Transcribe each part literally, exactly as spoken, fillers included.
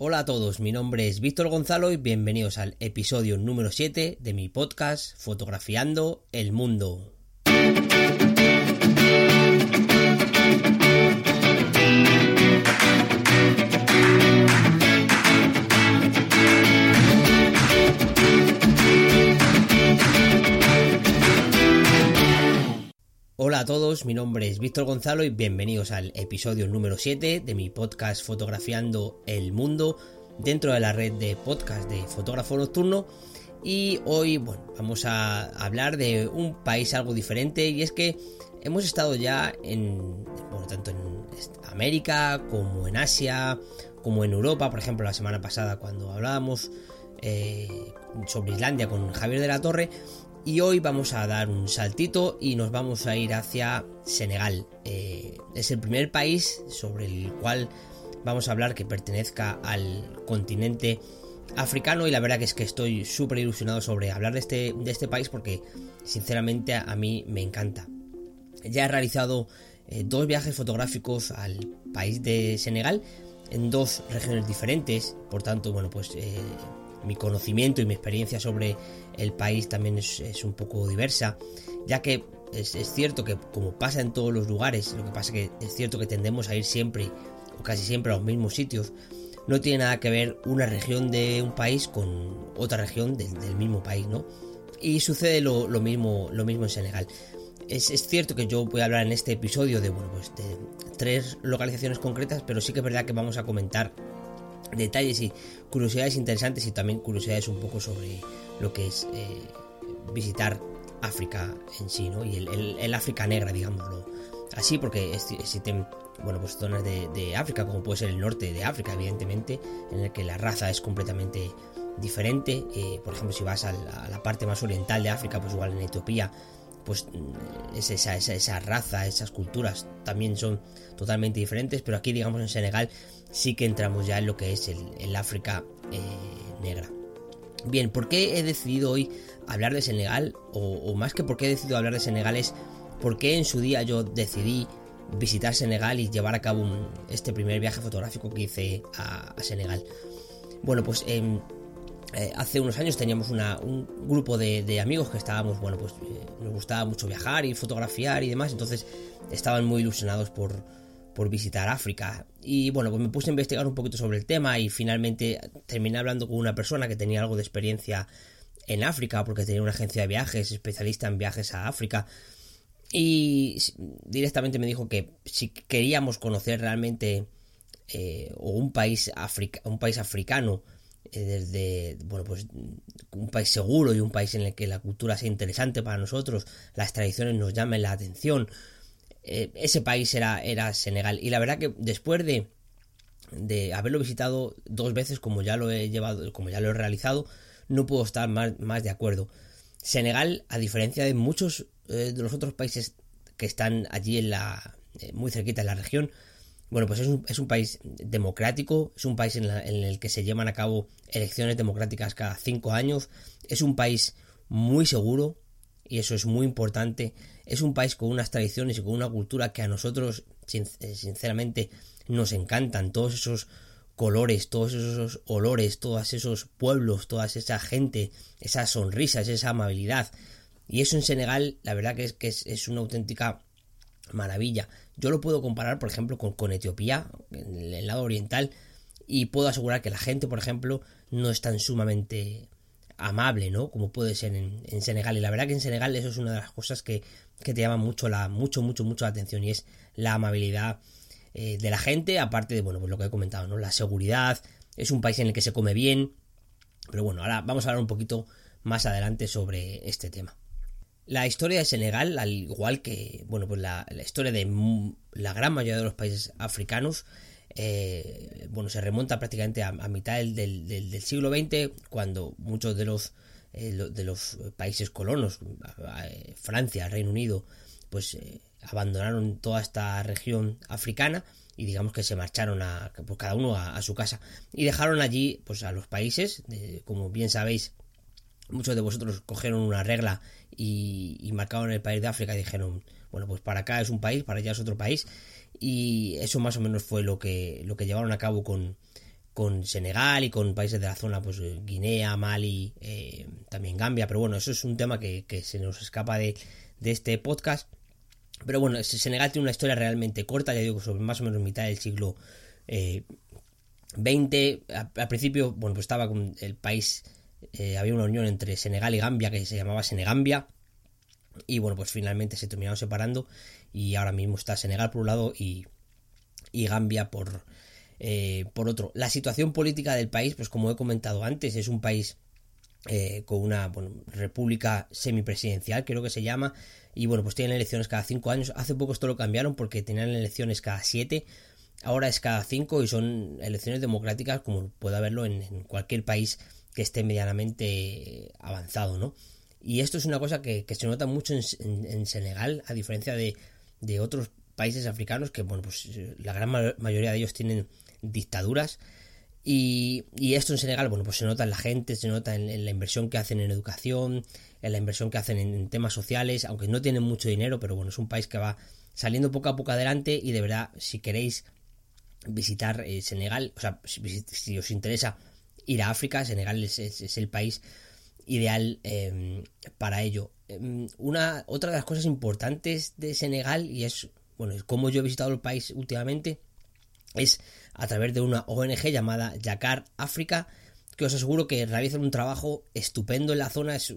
Hola a todos, mi nombre es Víctor Gonzalo y bienvenidos al episodio número siete de mi podcast Fotografiando el Mundo. Hola a todos, mi nombre es Víctor Gonzalo y bienvenidos al episodio número siete de mi podcast Fotografiando el Mundo dentro de la red de podcast de Fotógrafo Nocturno. Y hoy, bueno, vamos a hablar de un país algo diferente, y es que hemos estado ya en, bueno, tanto en América como en Asia, como en Europa. Por ejemplo, la semana pasada cuando hablábamos eh, sobre Islandia con Javier de la Torre. Y hoy vamos a dar un saltito y nos vamos a ir hacia Senegal. Eh, es el primer país sobre el cual vamos a hablar que pertenezca al continente africano, y la verdad que es que estoy súper ilusionado sobre hablar de este, de este país, porque sinceramente a, a mí me encanta. Ya he realizado eh, dos viajes fotográficos al país de Senegal en dos regiones diferentes, por tanto, bueno, pues... Eh, mi conocimiento y mi experiencia sobre el país también es, es un poco diversa, ya que es, es cierto que, como pasa en todos los lugares, lo que pasa que es cierto que tendemos a ir siempre o casi siempre a los mismos sitios. No tiene nada que ver una región de un país con otra región de, del mismo país, ¿no? Y sucede lo, lo, mismo, lo mismo en Senegal. Es, es cierto que yo voy a hablar en este episodio de, bueno, pues de tres localizaciones concretas, pero sí que es verdad que vamos a comentar detalles y curiosidades interesantes, y también curiosidades un poco sobre lo que es eh, visitar África en sí, ¿no? Y el, el, el África negra, digámoslo así, porque existen, bueno, pues zonas de, de África, como puede ser el norte de África, evidentemente, en el que la raza es completamente diferente. Eh, por ejemplo, si vas a la, a la parte más oriental de África, pues igual en Etiopía, pues es esa, esa, esa raza, esas culturas también son totalmente diferentes. Pero aquí, digamos, en Senegal sí que entramos ya en lo que es el, el África eh, negra. Bien, ¿por qué he decidido hoy hablar de Senegal? O, o más que por qué he decidido hablar de Senegal, es por qué en su día yo decidí visitar Senegal y llevar a cabo un, este primer viaje fotográfico que hice a, a Senegal. Bueno, pues... Eh, Eh, hace unos años teníamos una, un grupo de, de amigos que estábamos, bueno, pues eh, nos gustaba mucho viajar y fotografiar y demás, entonces estaban muy ilusionados por, por visitar África. Y bueno, pues me puse a investigar un poquito sobre el tema y finalmente terminé hablando con una persona que tenía algo de experiencia en África, porque tenía una agencia de viajes, especialista en viajes a África, y directamente me dijo que si queríamos conocer realmente eh, o un país, africa, un país africano, desde, bueno, pues un país seguro y un país en el que la cultura sea interesante para nosotros, las tradiciones nos llamen la atención, eh, ese país era, era Senegal. Y la verdad que después de, de haberlo visitado dos veces, como ya lo he llevado, como ya lo he realizado, no puedo estar más, más de acuerdo. Senegal, a diferencia de muchos eh, de los otros países que están allí en la eh, muy cerquita en la región, bueno, pues es un, es un país democrático, es un país en, la, en el que se llevan a cabo elecciones democráticas cada cinco años, es un país muy seguro, y eso es muy importante, es un país con unas tradiciones y con una cultura que a nosotros, sinceramente, nos encantan, todos esos colores, todos esos olores, todos esos pueblos, toda esa gente, esas sonrisas, esa amabilidad, y eso en Senegal, la verdad que es, que es, es una auténtica maravilla. Yo lo puedo comparar, por ejemplo, con, con Etiopía, en el lado oriental, y puedo asegurar que la gente, por ejemplo, no es tan sumamente amable, ¿no?, como puede ser en, en Senegal. Y la verdad que en Senegal eso es una de las cosas que, que te llama mucho la, mucho, mucho, mucho la atención, y es la amabilidad eh, de la gente, aparte de, bueno, pues lo que he comentado, ¿no?, la seguridad. Es un país en el que se come bien, pero bueno, ahora vamos a hablar un poquito más adelante sobre este tema. La historia de Senegal, al igual que, bueno, pues la, la historia de la gran mayoría de los países africanos, Eh, bueno, se remonta prácticamente a, a mitad del, del, del, del siglo veinte, cuando muchos de los eh, lo, de los países colonos, eh, Francia, Reino Unido, pues eh, abandonaron toda esta región africana y digamos que se marcharon a, pues, cada uno a, a su casa, y dejaron allí pues a los países, eh, como bien sabéis, muchos de vosotros cogieron una regla y, y marcaron el país de África y dijeron, bueno, pues para acá es un país, para allá es otro país. Y eso más o menos fue lo que lo que llevaron a cabo con, con Senegal y con países de la zona, pues Guinea, Mali, eh, también Gambia. Pero bueno, eso es un tema que, que se nos escapa de, de este podcast. Pero bueno, Senegal tiene una historia realmente corta, ya digo, sobre más o menos mitad del siglo eh, veinte. A, al principio, bueno, pues estaba con el país, eh, había una unión entre Senegal y Gambia que se llamaba Senegambia. Y bueno, pues finalmente se terminaron separando y ahora mismo está Senegal por un lado y, y Gambia por, eh, por otro. La situación política del país, pues como he comentado antes, es un país eh, con una bueno, república semipresidencial, creo que se llama, y bueno, pues tienen elecciones cada cinco años. Hace poco esto lo cambiaron porque tenían elecciones cada siete, ahora es cada cinco, y son elecciones democráticas como puede haberlo en, en cualquier país que esté medianamente avanzado, ¿no? Y esto es una cosa que, que se nota mucho en, en, en Senegal, a diferencia de, de otros países africanos que, bueno, pues la gran ma- mayoría de ellos tienen dictaduras. Y, y esto en Senegal, bueno, pues se nota en la gente, se nota en, en la inversión que hacen en educación, en la inversión que hacen en, en temas sociales, aunque no tienen mucho dinero, pero bueno, es un país que va saliendo poco a poco adelante. Y de verdad, si queréis visitar eh, Senegal, o sea, si, si os interesa ir a África, Senegal es, es, es el país ideal eh, para ello. Una, otra de las cosas importantes de Senegal, y es, bueno, es como yo he visitado el país últimamente, es a través de una O N G llamada Yakar África, que os aseguro que realizan un trabajo estupendo en la zona. Es,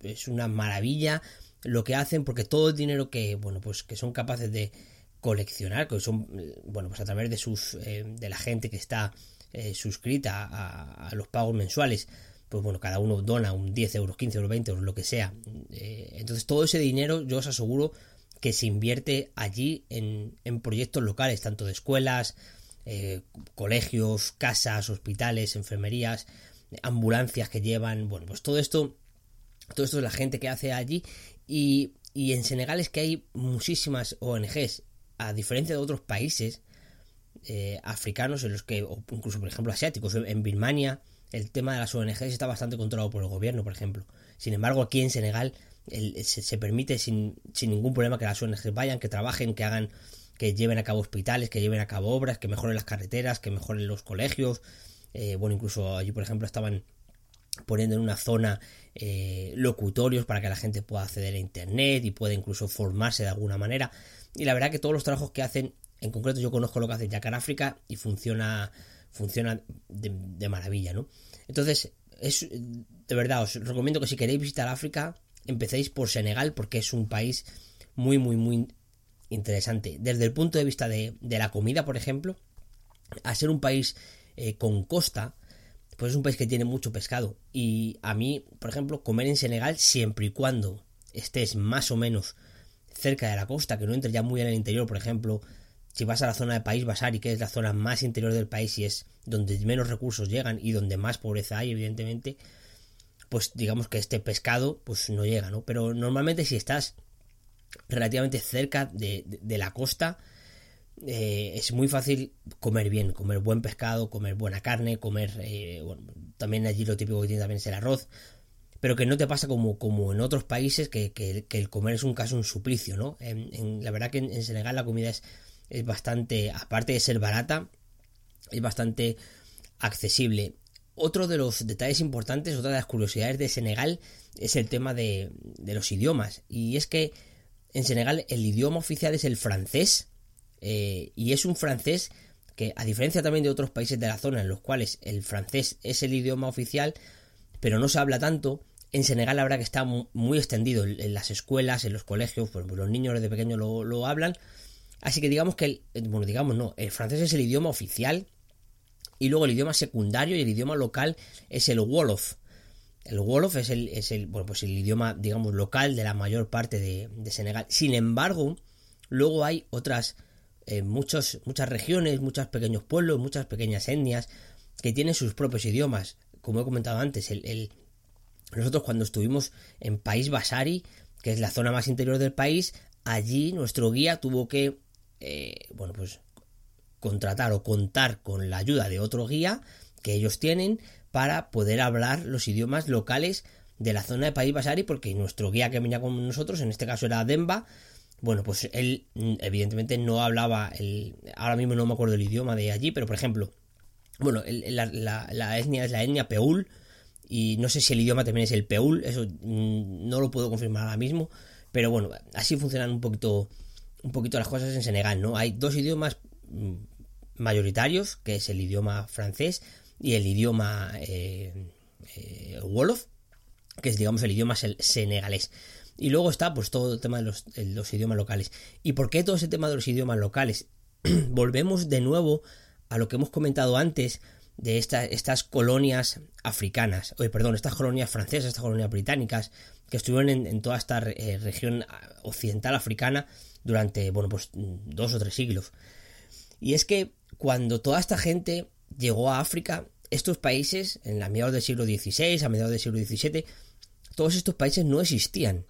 es una maravilla lo que hacen, porque todo el dinero que, bueno, pues que son capaces de coleccionar, que son, bueno, pues a través de sus eh, de la gente que está eh, suscrita a, a los pagos mensuales, pues bueno, cada uno dona un diez euros, quince euros, veinte euros, lo que sea. Entonces todo ese dinero yo os aseguro que se invierte allí en, en proyectos locales, tanto de escuelas, eh, colegios, casas, hospitales, enfermerías, ambulancias que llevan, bueno, pues todo esto, todo esto es la gente que hace allí. Y, y en Senegal es que hay muchísimas O N Ges, a diferencia de otros países eh, africanos en los que, o incluso por ejemplo asiáticos, en Birmania, el tema de las O N Ges está bastante controlado por el gobierno, por ejemplo. Sin embargo, aquí en Senegal el, se, se permite sin, sin ningún problema que las O N Ges vayan, que trabajen, que hagan, que lleven a cabo hospitales, que lleven a cabo obras, que mejoren las carreteras, que mejoren los colegios. Eh, bueno, incluso allí, por ejemplo, estaban poniendo en una zona eh, locutorios para que la gente pueda acceder a internet y pueda incluso formarse de alguna manera. Y la verdad que todos los trabajos que hacen, en concreto yo conozco lo que hace Yakar África y funciona... funciona de, de maravilla, ¿no? Entonces, es de verdad, os recomiendo que si queréis visitar África, empecéis por Senegal, porque es un país muy, muy, muy interesante. Desde el punto de vista de, de la comida, por ejemplo, a ser un país eh, con costa, pues es un país que tiene mucho pescado. Y a mí, por ejemplo, comer en Senegal, siempre y cuando estés más o menos cerca de la costa, que no entres ya muy en el interior, por ejemplo... Si vas a la zona de País Basari, que es la zona más interior del país y es donde menos recursos llegan y donde más pobreza hay, evidentemente, pues digamos que este pescado pues no llega, ¿no? Pero normalmente si estás relativamente cerca de, de, de la costa, eh, es muy fácil comer bien, comer buen pescado, comer buena carne, comer, eh, bueno, también allí lo típico que tiene también es el arroz, pero que no te pasa como, como en otros países, que, que, que el comer es un caso, un suplicio, ¿no? En, en, la verdad que en, en Senegal la comida es... es bastante, aparte de ser barata, es bastante accesible. Otro de los detalles importantes, otra de las curiosidades de Senegal, es el tema de, de los idiomas. Y es que en Senegal el idioma oficial es el francés, eh, y es un francés que a diferencia también de otros países de la zona en los cuales el francés es el idioma oficial, pero no se habla tanto, en Senegal la verdad que está muy extendido en las escuelas, en los colegios, pues los niños desde pequeños lo, lo hablan, así que digamos que, el, bueno digamos no, el francés es el idioma oficial y luego el idioma secundario y el idioma local es el Wolof. El Wolof es el, es el, bueno, pues el idioma, digamos, local de la mayor parte de, de Senegal. Sin embargo, luego hay otras, eh, muchos, muchas regiones, muchos pequeños pueblos, muchas pequeñas etnias que tienen sus propios idiomas. Como he comentado antes, el, el, nosotros cuando estuvimos en País Basari, que es la zona más interior del país, allí nuestro guía tuvo que, eh, bueno, pues contratar o contar con la ayuda de otro guía que ellos tienen para poder hablar los idiomas locales de la zona de País Basari, porque nuestro guía que venía con nosotros, en este caso era Demba, bueno, pues él evidentemente no hablaba, el, ahora mismo no me acuerdo el idioma de allí, pero por ejemplo, bueno, el, la, la, la etnia es la etnia Peul, y no sé si el idioma también es el Peul, eso no lo puedo confirmar ahora mismo, pero bueno, así funcionan un poquito, un poquito las cosas en Senegal, ¿no? Hay dos idiomas mayoritarios, que es el idioma francés y el idioma eh, eh, Wolof, que es digamos el idioma senegalés, y luego está pues todo el tema de los, de los idiomas locales. ¿Y por qué todo ese tema de los idiomas locales? Volvemos de nuevo a lo que hemos comentado antes de esta, estas colonias africanas, oye, perdón, estas colonias francesas, estas colonias británicas que estuvieron en, en toda esta eh, región occidental africana durante, bueno, pues dos o tres siglos. Y es que cuando toda esta gente llegó a África, estos países, en la mediados del siglo dieciséis, a mediados del siglo diecisiete, todos estos países no existían.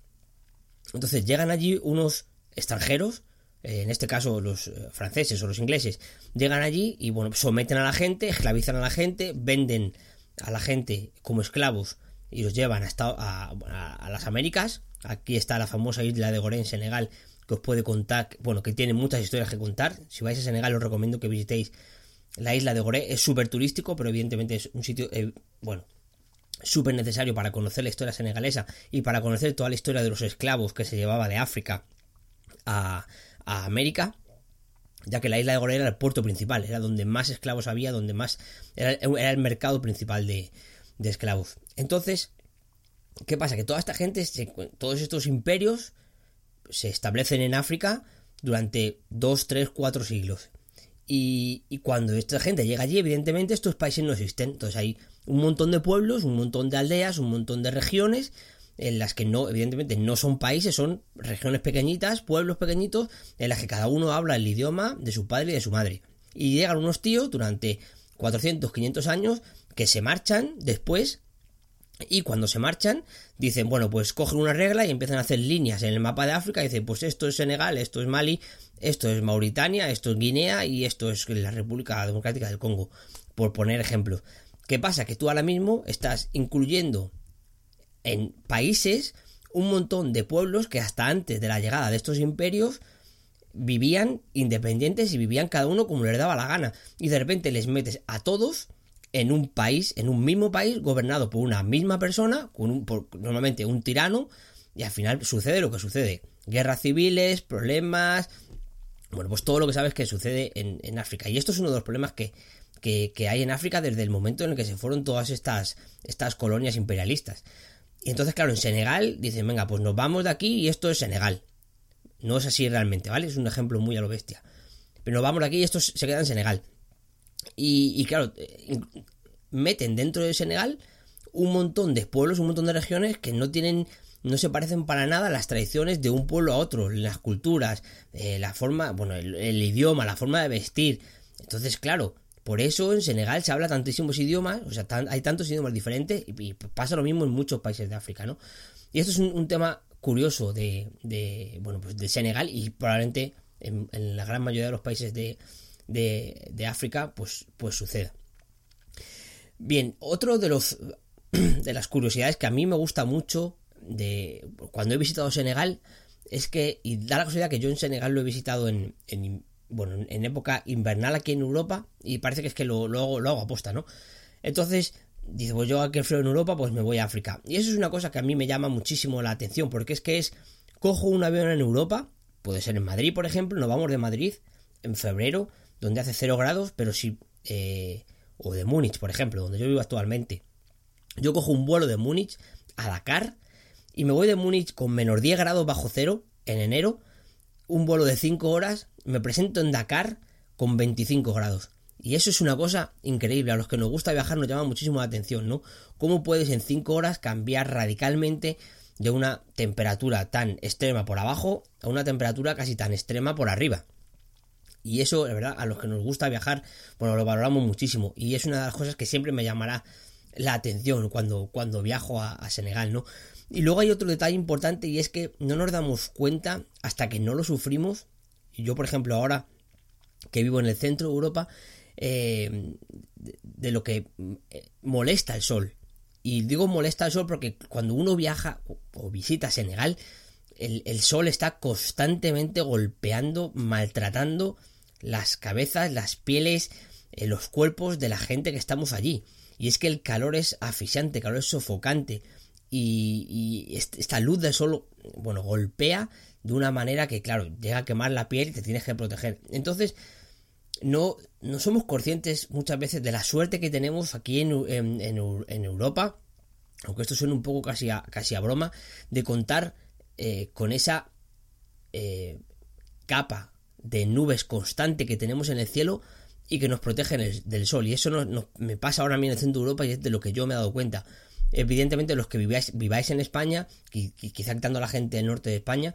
Entonces llegan allí unos extranjeros, en este caso los franceses o los ingleses, llegan allí y bueno, someten a la gente, esclavizan a la gente, venden a la gente como esclavos y los llevan hasta a, a, a las Américas. Aquí está la famosa isla de Goree en Senegal, que os puede contar, bueno, que tiene muchas historias que contar. Si vais a Senegal os recomiendo que visitéis la isla de Goree, es súper turístico, pero evidentemente es un sitio, eh, bueno, súper necesario para conocer la historia senegalesa y para conocer toda la historia de los esclavos que se llevaba de África a, a América, ya que la isla de Goree era el puerto principal, era donde más esclavos había, donde más era, era el mercado principal de, de esclavos. Entonces, ¿qué pasa? Que toda esta gente, se, todos estos imperios se establecen en África durante dos, tres, cuatro siglos. Y, y cuando esta gente llega allí, evidentemente estos países no existen. Entonces hay un montón de pueblos, un montón de aldeas, un montón de regiones en las que no, evidentemente no son países, son regiones pequeñitas, pueblos pequeñitos, en las que cada uno habla el idioma de su padre y de su madre. Y llegan unos tíos durante cuatrocientos, quinientos años que se marchan después, y cuando se marchan dicen, bueno, pues cogen una regla y empiezan a hacer líneas en el mapa de África y dicen, pues esto es Senegal, esto es Mali, esto es Mauritania, esto es Guinea y esto es la República Democrática del Congo, por poner ejemplos. ¿Qué pasa? Que tú ahora mismo estás incluyendo en países un montón de pueblos que hasta antes de la llegada de estos imperios vivían independientes y vivían cada uno como les daba la gana, y de repente les metes a todos en un país, en un mismo país, gobernado por una misma persona, con un, por, normalmente un tirano, y al final sucede lo que sucede. Guerras civiles, problemas, bueno, pues todo lo que sabes que sucede en, en África. Y esto es uno de los problemas que, que, que hay en África desde el momento en el que se fueron todas estas, estas colonias imperialistas. Y entonces, claro, en Senegal dicen, venga, pues nos vamos de aquí y esto es Senegal. No es así realmente, ¿vale? Es un ejemplo muy a lo bestia. Pero nos vamos de aquí y esto se queda en Senegal. Y, y claro, meten dentro de Senegal un montón de pueblos, un montón de regiones que no tienen, no se parecen para nada las tradiciones de un pueblo a otro, las culturas, eh, la forma, bueno, el, el idioma, la forma de vestir. Entonces, claro, por eso en Senegal se habla tantísimos idiomas, o sea, tan, hay tantos idiomas diferentes y, y pasa lo mismo en muchos países de África, ¿no? Y esto es un, un tema curioso de, de, bueno, pues de Senegal y probablemente en, en la gran mayoría de los países de De, de África, pues, pues suceda. Bien, otro de los de las curiosidades que a mí me gusta mucho de cuando he visitado Senegal es que, y da la casualidad que yo en Senegal lo he visitado en, en bueno, en época invernal aquí en Europa, y parece que es que lo, lo hago, lo hago aposta, ¿no? Entonces, dice, pues yo aquí frío en Europa, pues me voy a África. Y eso es una cosa que a mí me llama muchísimo la atención, porque es que es, cojo un avión en Europa, puede ser en Madrid, por ejemplo, nos vamos de Madrid en febrero, donde hace cero grados, pero si... Eh, o de Múnich, por ejemplo, donde yo vivo actualmente. Yo cojo un vuelo de Múnich a Dakar y me voy de Múnich con menos diez grados bajo cero en enero, un vuelo de cinco horas, me presento en Dakar con veinticinco grados. Y eso es una cosa increíble. A los que nos gusta viajar nos llama muchísimo la atención, ¿no? ¿Cómo puedes en cinco horas cambiar radicalmente de una temperatura tan extrema por abajo a una temperatura casi tan extrema por arriba? Y eso, la verdad, a los que nos gusta viajar, bueno, lo valoramos muchísimo. Y es una de las cosas que siempre me llamará la atención cuando, cuando viajo a, a Senegal, ¿no? Y luego hay otro detalle importante, y es que no nos damos cuenta hasta que no lo sufrimos. Y yo, por ejemplo, ahora que vivo en el centro de Europa, eh, de, de lo que molesta el sol. Y digo molesta el sol porque cuando uno viaja o, o visita Senegal, el, el sol está constantemente golpeando, maltratando las cabezas, las pieles, eh, los cuerpos de la gente que estamos allí. Y es que el calor es asfixiante, el calor es sofocante. Y, y esta luz del sol, bueno, golpea de una manera que, claro, llega a quemar la piel y te tienes que proteger. Entonces, no, no somos conscientes muchas veces de la suerte que tenemos aquí en, en, en, en Europa, aunque esto suene un poco casi a, casi a broma, de contar eh, con esa eh, capa de nubes constante que tenemos en el cielo y que nos protege el, del sol. Y eso nos, nos, me pasa ahora a mí en el centro de Europa y es de lo que yo me he dado cuenta. Evidentemente, los que viváis, viváis en España, y quizá quitando a la gente del norte de España.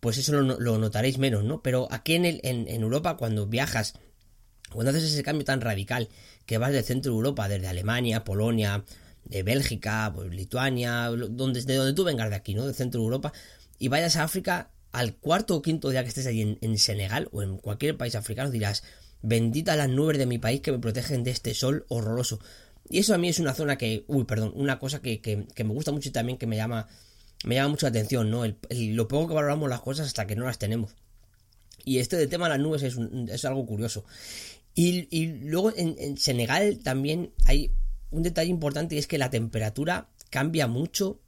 Pues eso lo, lo notaréis menos, ¿no? Pero aquí en, el, en, en Europa, cuando viajas, cuando haces ese cambio tan radical, que vas del centro de Europa, desde Alemania, Polonia, de Bélgica, pues, Lituania, donde, de donde tú vengas de aquí, ¿no? Del centro de Europa, y vayas a África, al cuarto o quinto día que estés allí en, en Senegal o en cualquier país africano, dirás: bendita las nubes de mi país que me protegen de este sol horroroso. Y eso a mí es una zona que, uy, perdón, una cosa que, que, que me gusta mucho y también que me llama... Me llama mucho la atención, ¿no? El, el, lo poco que valoramos las cosas hasta que no las tenemos. Y este de tema de las nubes es, un, es algo curioso. Y, y luego en, en Senegal también hay un detalle importante, y es que la temperatura cambia mucho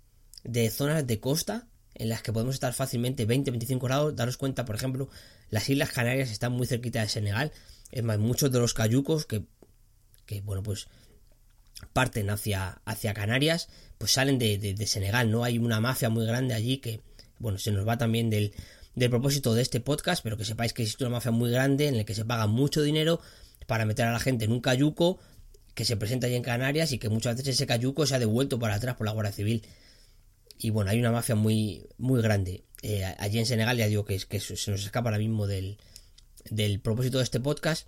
de zonas de costa en las que podemos estar fácilmente veinte a veinticinco grados. Daros cuenta, por ejemplo, las Islas Canarias están muy cerquita de Senegal. Es más, muchos de los cayucos que, que bueno, pues... parten hacia, hacia Canarias, pues salen de, de, de Senegal, ¿no? Hay una mafia muy grande allí que, bueno, se nos va también del, del propósito de este podcast, pero que sepáis que existe una mafia muy grande en la que se paga mucho dinero para meter a la gente en un cayuco que se presenta allí en Canarias y que muchas veces ese cayuco se ha devuelto para atrás por la Guardia Civil. Y bueno, hay una mafia muy, muy grande. Eh, allí en Senegal, ya digo que, que se nos escapa ahora mismo del, del propósito de este podcast,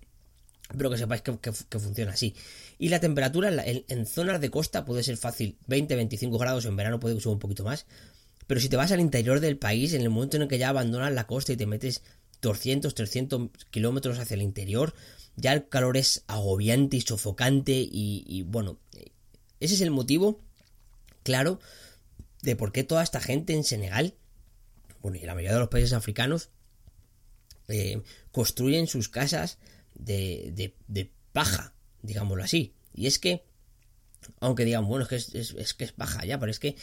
pero que sepáis que, que, que funciona así. Y la temperatura en, en zonas de costa puede ser fácil veinte a veinticinco grados, en verano puede subir un poquito más, pero si te vas al interior del país, en el momento en el que ya abandonas la costa y te metes doscientos, trescientos kilómetros hacia el interior, ya el calor es agobiante y sofocante y, y bueno, ese es el motivo, claro, de por qué toda esta gente en Senegal, bueno, y la mayoría de los países africanos, eh, construyen sus casas De, de, de paja, digámoslo así. Y es que, aunque digan, bueno, es que es, es, es que es paja ya, pero es que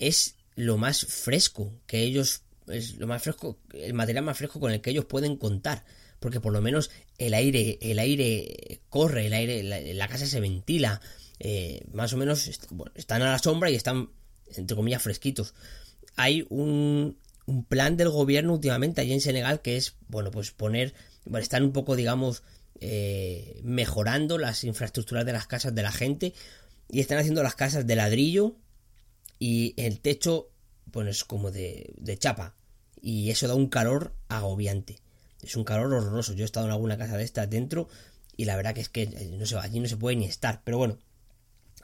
es lo más fresco que ellos, es lo más fresco, el material más fresco con el que ellos pueden contar, porque por lo menos el aire, el aire corre, el aire, la, la casa se ventila, eh, más o menos est- bueno, están a la sombra y están, entre comillas, fresquitos. Hay un, un plan del gobierno últimamente allí en Senegal que es, bueno, pues poner... Bueno, están un poco, digamos, eh, mejorando las infraestructuras de las casas de la gente, y están haciendo las casas de ladrillo y el techo pues como de, de chapa, y eso da un calor agobiante, es un calor horroroso. Yo he estado en alguna casa de estas dentro y la verdad que es que no se va, allí no se puede ni estar. Pero bueno,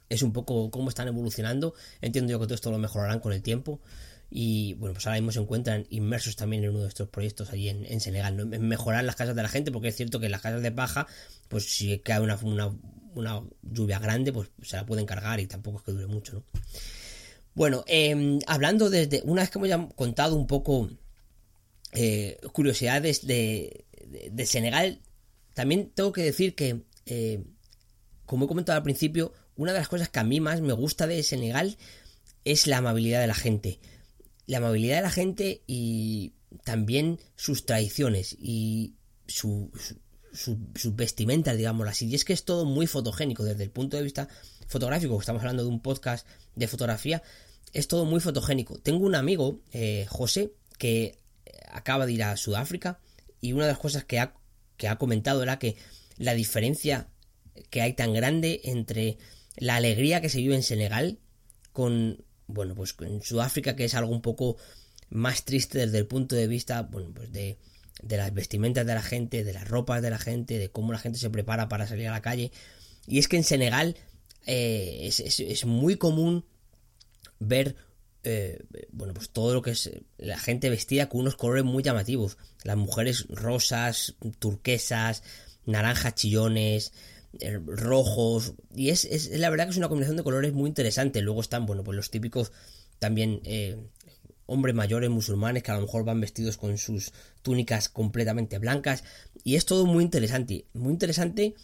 es un poco cómo están evolucionando. Entiendo yo que todo esto lo mejorarán con el tiempo. Y bueno, pues ahora mismo se encuentran inmersos también en uno de estos proyectos allí en, en Senegal, ¿no? Mejorar las casas de la gente, porque es cierto que las casas de paja, pues si cae una, una, una lluvia grande, pues se la pueden cargar y tampoco es que dure mucho, ¿no? Bueno, eh, hablando desde... Una vez que hemos ya contado un poco eh, curiosidades de, de, de Senegal, también tengo que decir que, eh, como he comentado al principio, una de las cosas que a mí más me gusta de Senegal es la amabilidad de la gente. La amabilidad de la gente y también sus tradiciones y su, su, su, sus vestimentas, digámoslo así. Y es que es todo muy fotogénico desde el punto de vista fotográfico. Estamos hablando de un podcast de fotografía. Es todo muy fotogénico. Tengo un amigo, eh, José, que acaba de ir a Sudáfrica, y una de las cosas que ha, que ha comentado era que la diferencia que hay tan grande entre la alegría que se vive en Senegal con... Bueno, pues en Sudáfrica, que es algo un poco más triste desde el punto de vista, bueno, pues de, de las vestimentas de la gente, de las ropas de la gente, de cómo la gente se prepara para salir a la calle. Y es que en Senegal eh, es, es, es muy común ver, eh, bueno, pues todo lo que es la gente vestida con unos colores muy llamativos. Las mujeres rosas, turquesas, naranjas chillones... rojos, y es, es la verdad que es una combinación de colores muy interesante. Luego están, bueno, pues los típicos también eh, hombres mayores musulmanes que a lo mejor van vestidos con sus túnicas completamente blancas, y es todo muy interesante, muy interesante,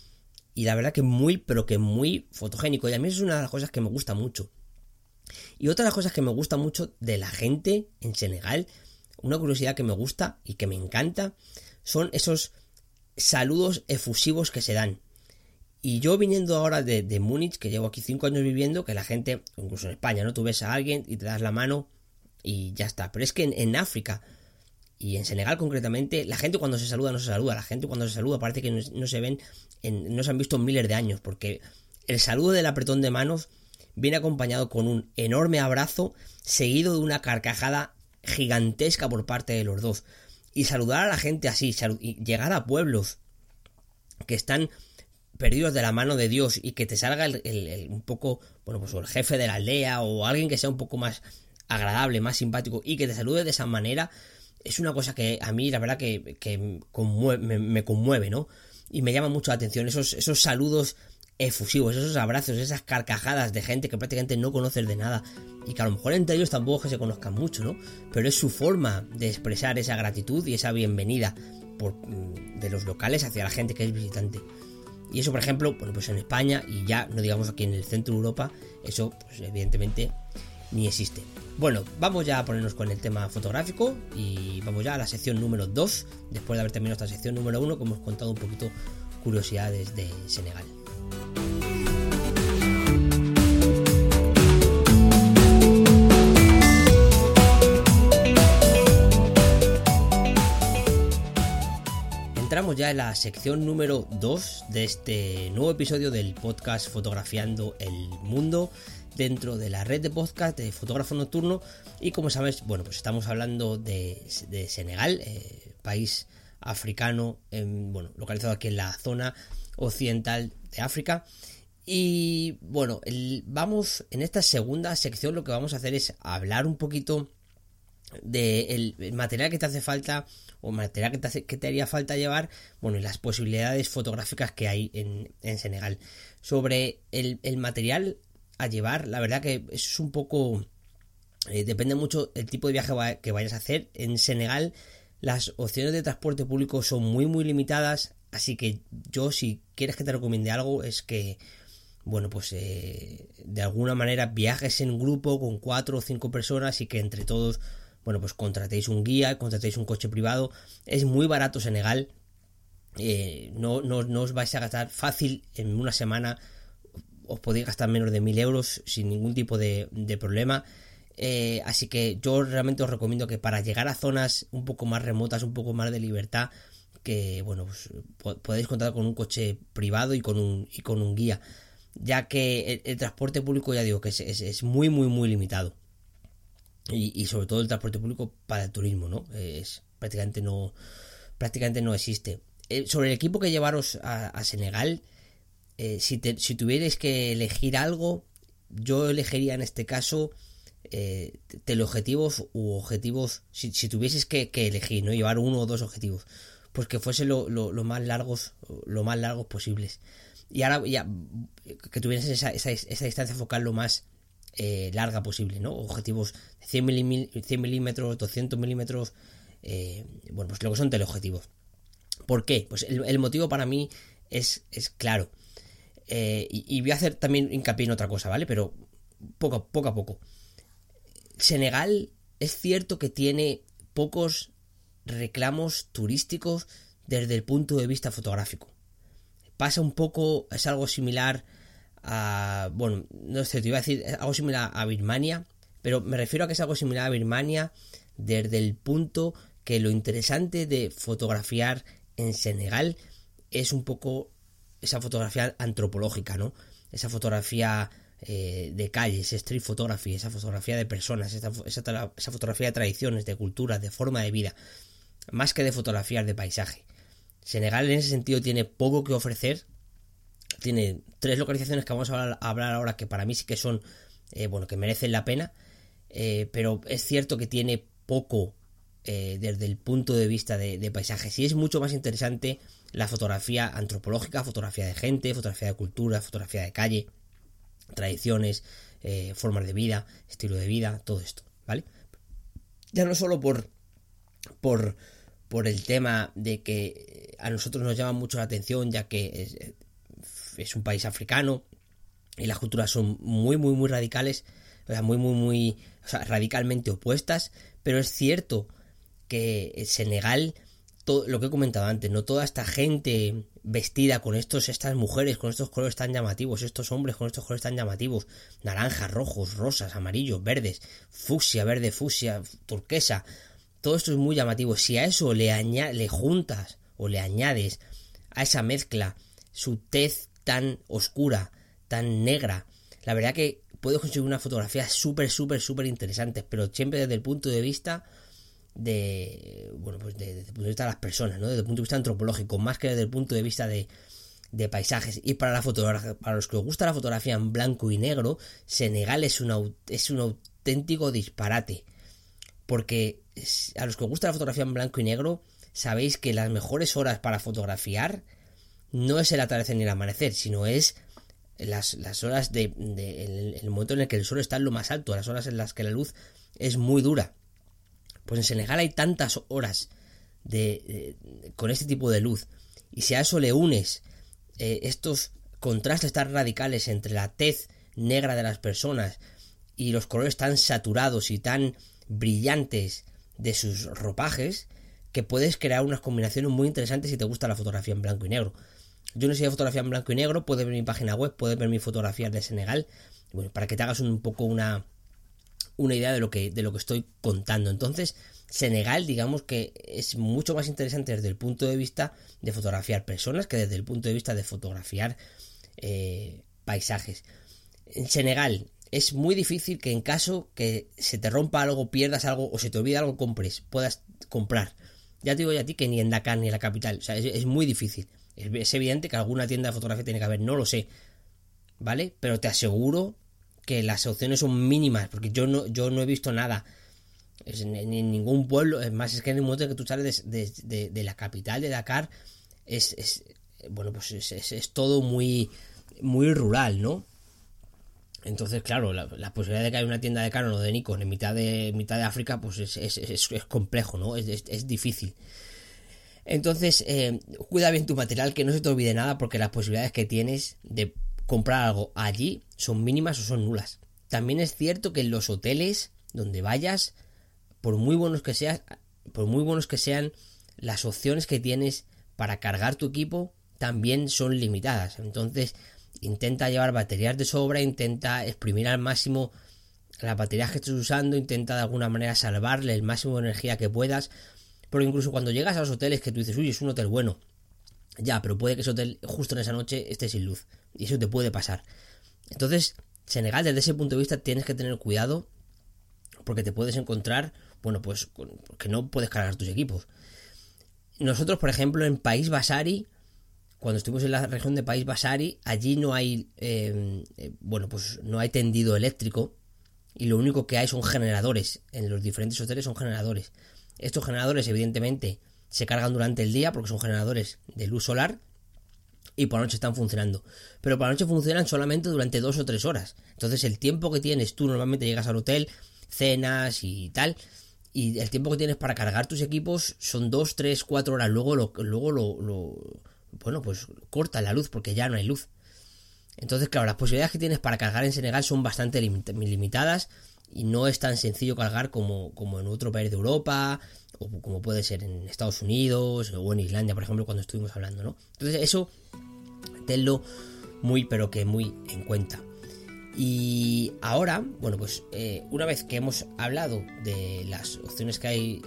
y la verdad que muy, pero que muy fotogénico, y a mí es una de las cosas que me gusta mucho. Y otra de las cosas que me gusta mucho de la gente en Senegal, una curiosidad que me gusta y que me encanta, son esos saludos efusivos que se dan. Y yo viniendo ahora de, de Múnich, que llevo aquí cinco años viviendo, que la gente, incluso en España, ¿no? Tú ves a alguien y te das la mano y ya está. Pero es que en, en África, y en Senegal concretamente, la gente cuando se saluda no se saluda. La gente cuando se saluda parece que no, no se ven, en, no se han visto en miles de años. Porque el saludo del apretón de manos viene acompañado con un enorme abrazo, seguido de una carcajada gigantesca por parte de los dos. Y saludar a la gente así, sal- y llegar a pueblos que están... perdidos de la mano de Dios, y que te salga el, el, el, un poco, bueno, pues el jefe de la aldea o alguien que sea un poco más agradable, más simpático, y que te salude de esa manera, es una cosa que a mí la verdad que, que conmueve, me, me conmueve, ¿no? Y me llama mucho la atención esos, esos saludos efusivos, esos abrazos, esas carcajadas de gente que prácticamente no conoces de nada, y que a lo mejor entre ellos tampoco es que se conozcan mucho, ¿no? Pero es su forma de expresar esa gratitud y esa bienvenida por, de los locales hacia la gente que es visitante. Y eso, por ejemplo, bueno, pues en España, y ya no digamos aquí en el centro de Europa, eso pues evidentemente ni existe. Bueno, vamos ya a ponernos con el tema fotográfico y vamos ya a la sección número dos, después de haber terminado esta sección número uno, que hemos contado un poquito curiosidades de Senegal. Entramos ya en la sección número dos de este nuevo episodio del podcast Fotografiando el Mundo, dentro de la red de podcast de Fotógrafo Nocturno. Y como sabes, bueno, pues estamos hablando de, de Senegal, eh, país africano, eh, bueno, localizado aquí en la zona occidental de África. Y bueno, el, vamos en esta segunda sección, lo que vamos a hacer es hablar un poquito del de material que te hace falta, o material que te, hace, que te haría falta llevar, bueno, y las posibilidades fotográficas que hay en, en Senegal. Sobre el, el material a llevar, la verdad que es un poco... Eh, depende mucho el tipo de viaje va, que vayas a hacer. En Senegal las opciones de transporte público son muy muy limitadas, así que yo, si quieres que te recomiende algo, es que, bueno, pues eh, de alguna manera viajes en grupo con cuatro o cinco personas y que entre todos... Bueno, pues contratéis un guía, contratéis un coche privado. Es muy barato Senegal. Eh, no, no, no os vais a gastar fácil en una semana. Os podéis gastar menos de mil euros sin ningún tipo de, de problema. Eh, así que yo realmente os recomiendo que para llegar a zonas un poco más remotas, un poco más de libertad, que bueno, pues, po- podéis contar con un coche privado y con un, y con un guía, ya que el, el transporte público, ya digo, que es, es, es muy, muy, muy limitado. Y, y sobre todo el transporte público para el turismo, ¿no? Es, prácticamente, no, prácticamente no existe. Eh, sobre el equipo que llevaros a, a Senegal, eh, si, te, si tuvierais que elegir algo, yo elegiría en este caso eh, teleobjetivos u objetivos, si, si tuvieses que, que elegir, ¿no? Llevar uno o dos objetivos, pues que fuesen lo, lo, lo más largos, lo más largos posibles. Y ahora ya, que tuvieras esa, esa, esa distancia focal lo más eh, larga posible, ¿no? Objetivos de cien milímetros, doscientos milímetros, eh, bueno, pues lo que son teleobjetivos. ¿Por qué? Pues el, el motivo para mí es, es claro. Eh, y, y voy a hacer también hincapié en otra cosa, ¿vale? Pero poco a, poco a poco. Senegal es cierto que tiene pocos reclamos turísticos desde el punto de vista fotográfico. Pasa un poco, es algo similar a, bueno, no sé, te iba a decir algo similar a Birmania, pero me refiero a que es algo similar a Birmania desde el punto que lo interesante de fotografiar en Senegal es un poco esa fotografía antropológica, ¿no? Esa fotografía eh, de calles, street photography, esa fotografía de personas, esa, esa, esa fotografía de tradiciones, de culturas, de forma de vida, más que de fotografías de paisaje. Senegal en ese sentido tiene poco que ofrecer. Tiene tres localizaciones que vamos a hablar, a hablar ahora, que para mí sí que son, eh, bueno, que merecen la pena, eh, pero es cierto que tiene poco eh, desde el punto de vista de, de paisajes, y es mucho más interesante la fotografía antropológica, fotografía de gente, fotografía de cultura, fotografía de calle, tradiciones, eh, formas de vida, estilo de vida, todo esto, ¿vale? Ya no solo por... por por el tema de que a nosotros nos llama mucho la atención, ya que es, es un país africano y las culturas son muy, muy, muy radicales, o sea, muy, muy, muy, o sea, radicalmente opuestas, pero es cierto que Senegal, todo lo que he comentado antes, no, toda esta gente vestida con estos, estas mujeres con estos colores tan llamativos, estos hombres con estos colores tan llamativos, naranjas, rojos, rosas, amarillos, verdes, fucsia, verde fucsia, turquesa. Todo esto es muy llamativo. Si a eso le, aña- le juntas o le añades a esa mezcla su tez tan oscura, tan negra, la verdad que puedes conseguir unas fotografías súper, súper, súper interesantes, pero siempre desde el punto de vista de, bueno, pues de, desde el punto de vista de las personas, ¿no? Desde el punto de vista antropológico, más que desde el punto de vista de, de paisajes. Y para la fotografía, para los que os gusta la fotografía en blanco y negro, Senegal es un, es un auténtico disparate, porque a los que os gusta la fotografía en blanco y negro sabéis que las mejores horas para fotografiar no es el atardecer ni el amanecer, sino es las, las horas de, de el, el momento en el que el sol está en lo más alto, las horas en las que la luz es muy dura. Pues en Senegal hay tantas horas de, de, con este tipo de luz, y si a eso le unes eh, estos contrastes tan radicales entre la tez negra de las personas y los colores tan saturados y tan brillantes de sus ropajes, que puedes crear unas combinaciones muy interesantes si te gusta la fotografía en blanco y negro. Yo no sé de fotografía en blanco y negro, puedes ver mi página web, puedes ver mis fotografías de Senegal, bueno, para que te hagas un poco una, una idea de lo que, de lo que estoy contando. Entonces, Senegal, digamos que es mucho más interesante desde el punto de vista de fotografiar personas que desde el punto de vista de fotografiar eh, paisajes. En Senegal es muy difícil que, en caso que se te rompa algo, pierdas algo o se te olvide algo, compres, puedas comprar. Ya te digo yo a ti que ni en Dakar ni en la capital. O sea, es, es muy difícil. Es, es evidente que alguna tienda de fotografía tiene que haber, no lo sé, ¿vale? Pero te aseguro que las opciones son mínimas, porque yo no, yo no he visto nada. Es, ni en ningún pueblo. Es más, es que en el momento en que tú sales de, de, de, de la capital de Dakar, es, es bueno, pues es, es, es todo muy, muy rural, ¿no? Entonces, claro, la, la posibilidad de que haya una tienda de Canon o de Nikon en mitad de mitad de África, pues es, es, es, es complejo, ¿no? Es, es, es difícil. Entonces, eh, cuida bien tu material, que no se te olvide nada, porque las posibilidades que tienes de comprar algo allí son mínimas o son nulas. También es cierto que en los hoteles donde vayas, por muy buenos que seas, por muy buenos que sean, las opciones que tienes para cargar tu equipo también son limitadas. Entonces, intenta llevar baterías de sobra, intenta exprimir al máximo las baterías que estés usando, intenta de alguna manera salvarle el máximo de energía que puedas, Porque incluso cuando llegas a los hoteles que tú dices, uy, es un hotel bueno, ya, pero puede que ese hotel justo en esa noche esté sin luz, y eso te puede pasar. Entonces, Senegal, desde ese punto de vista tienes que tener cuidado, porque te puedes encontrar, bueno, pues que no puedes cargar tus equipos. Nosotros, por ejemplo, en País Basari, cuando estuvimos en la región de País Basari, allí no hay, eh, bueno, pues no hay tendido eléctrico, y lo único que hay son generadores. En los diferentes hoteles son generadores. Estos generadores, evidentemente, se cargan durante el día porque son generadores de luz solar, y por la noche están funcionando. Pero por la noche funcionan solamente durante dos o tres horas. Entonces, el tiempo que tienes, tú normalmente llegas al hotel, cenas y tal, y el tiempo que tienes para cargar tus equipos son dos, tres, cuatro horas. Luego lo, luego lo, lo bueno, pues corta la luz porque ya no hay luz. Entonces, claro, las posibilidades que tienes para cargar en Senegal son bastante limitadas, y no es tan sencillo cargar como, como en otro país de Europa, o como puede ser en Estados Unidos o en Islandia, por ejemplo, cuando estuvimos hablando, ¿no? Entonces, eso tenlo muy, pero que muy en cuenta. Y ahora, bueno, pues eh, una vez que hemos hablado de las opciones que hay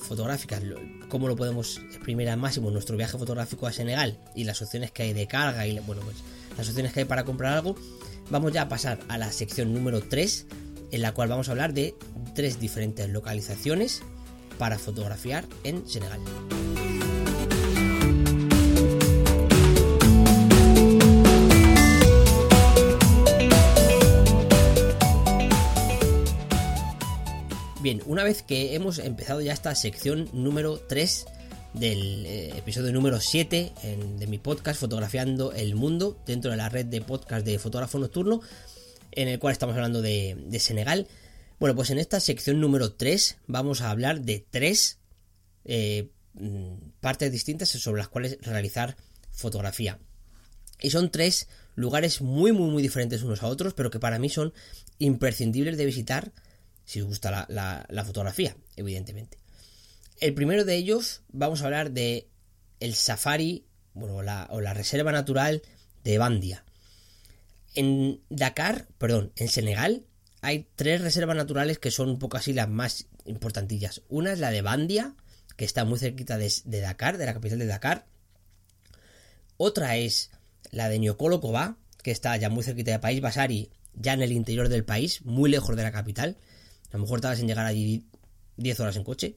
fotográficas, lo, cómo lo podemos exprimir al máximo nuestro viaje fotográfico a Senegal, y las opciones que hay de carga, y bueno, pues las opciones que hay para comprar algo, vamos ya a pasar a la sección número tres, en la cual vamos a hablar de tres diferentes localizaciones para fotografiar en Senegal. Bien, una vez que hemos empezado ya esta sección número tres del eh, episodio número siete en, de mi podcast Fotografiando el Mundo, dentro de la red de podcast de Fotógrafo Nocturno, en el cual estamos hablando de, de Senegal, bueno, pues en esta sección número tres vamos a hablar de tres eh, partes distintas sobre las cuales realizar fotografía. Y son tres lugares muy muy muy diferentes unos a otros, pero que para mí son imprescindibles de visitar si os gusta la, la, la fotografía, evidentemente. El primero de ellos, vamos a hablar de el safari, bueno, la, o la reserva natural de Bandia. En Dakar, perdón, en Senegal, hay tres reservas naturales que son un poco así las más importantillas. Una es la de Bandia, que está muy cerquita de, de Dakar, de la capital de Dakar. Otra es la de Niokolo-Koba, que está ya muy cerquita de País Basari, ya en el interior del país, muy lejos de la capital. A lo mejor tardas en llegar allí diez horas en coche.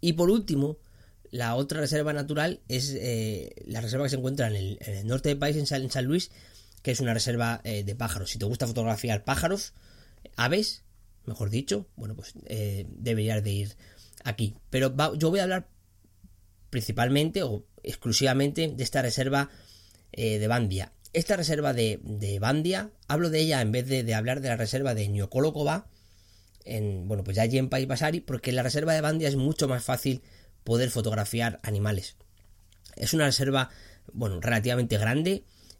Y por último, la otra reserva natural es eh, la reserva que se encuentra en el, en el norte del país, en San, en San Luis, que es una reserva eh, de pájaros. Si te gusta fotografiar pájaros, aves, mejor dicho, bueno, pues eh, deberías de ir aquí. Pero va, yo voy a hablar principalmente o exclusivamente de esta reserva eh, de Bandia. Esta reserva de, de Bandia, hablo de ella en vez de, de hablar de la reserva de Niokolo-Koba, En, bueno, pues ya allí en País Basari, porque en la reserva de Bandia es mucho más fácil poder fotografiar animales. Es una reserva, bueno, relativamente grande,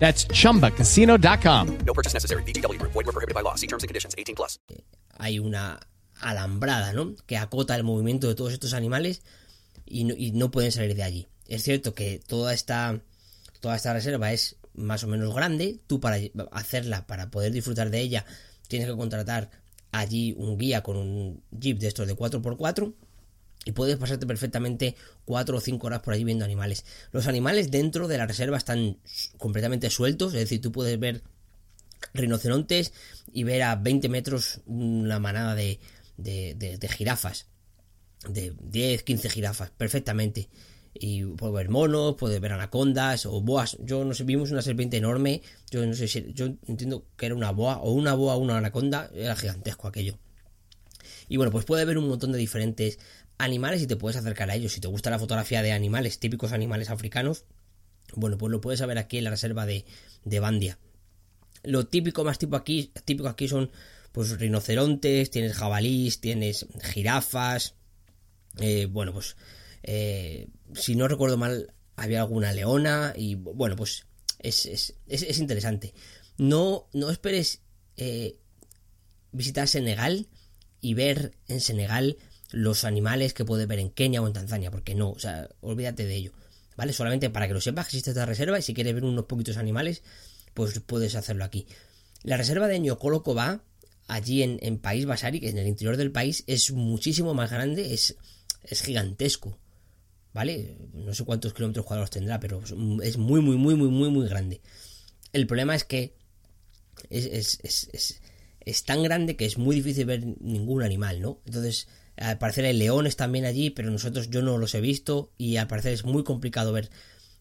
That's chumba casino dot com. No purchase necessary. V G W Group. Void where prohibited by law. See terms and conditions. eighteen plus. Hay una alambrada, ¿no?, que acota el movimiento de todos estos animales y no, y no pueden salir de allí. es cierto que toda esta, toda esta reserva es más o menos grande. Tú para hacerla, para poder disfrutar de ella, tienes que contratar allí un guía con un jeep de estos de cuatro por cuatro y puedes pasarte perfectamente cuatro o cinco horas por allí viendo animales. Los animales dentro de la reserva están completamente sueltos, es decir, tú puedes ver rinocerontes y ver a veinte metros una manada de, de, de, de jirafas, de diez, quince jirafas, perfectamente. Y puedes ver monos, puedes ver anacondas o boas. Yo no sé, vimos una serpiente enorme. Yo no sé si, yo entiendo que era una boa o una boa o una anaconda. Era gigantesco aquello. Y bueno, pues puedes ver un montón de diferentes animales y te puedes acercar a ellos. Si te gusta la fotografía de animales, típicos animales africanos, bueno, pues lo puedes saber aquí en la reserva de, de Bandia. Lo típico más tipo aquí, típico aquí son pues rinocerontes, tienes jabalís, tienes jirafas. Eh, bueno, pues eh, si no recuerdo mal había alguna leona y bueno, pues es, es, es, es interesante. No, no esperes eh, visitar Senegal y ver en Senegal los animales que puedes ver en Kenia o en Tanzania, porque no, o sea, olvídate de ello, ¿vale? Solamente para que lo sepas que existe esta reserva y si quieres ver unos poquitos animales, pues puedes hacerlo aquí. La reserva de Niokolo-Koba, allí en, en País Basari, que es en el interior del país, es muchísimo más grande, es, es gigantesco, ¿vale? No sé cuántos kilómetros cuadrados tendrá, pero es muy, muy, muy, muy, muy, muy grande. El problema es que es, es, es, es, es tan grande que es muy difícil ver ningún animal, ¿no? Entonces, al parecer hay leones también allí, pero nosotros yo no los he visto y al parecer es muy complicado ver,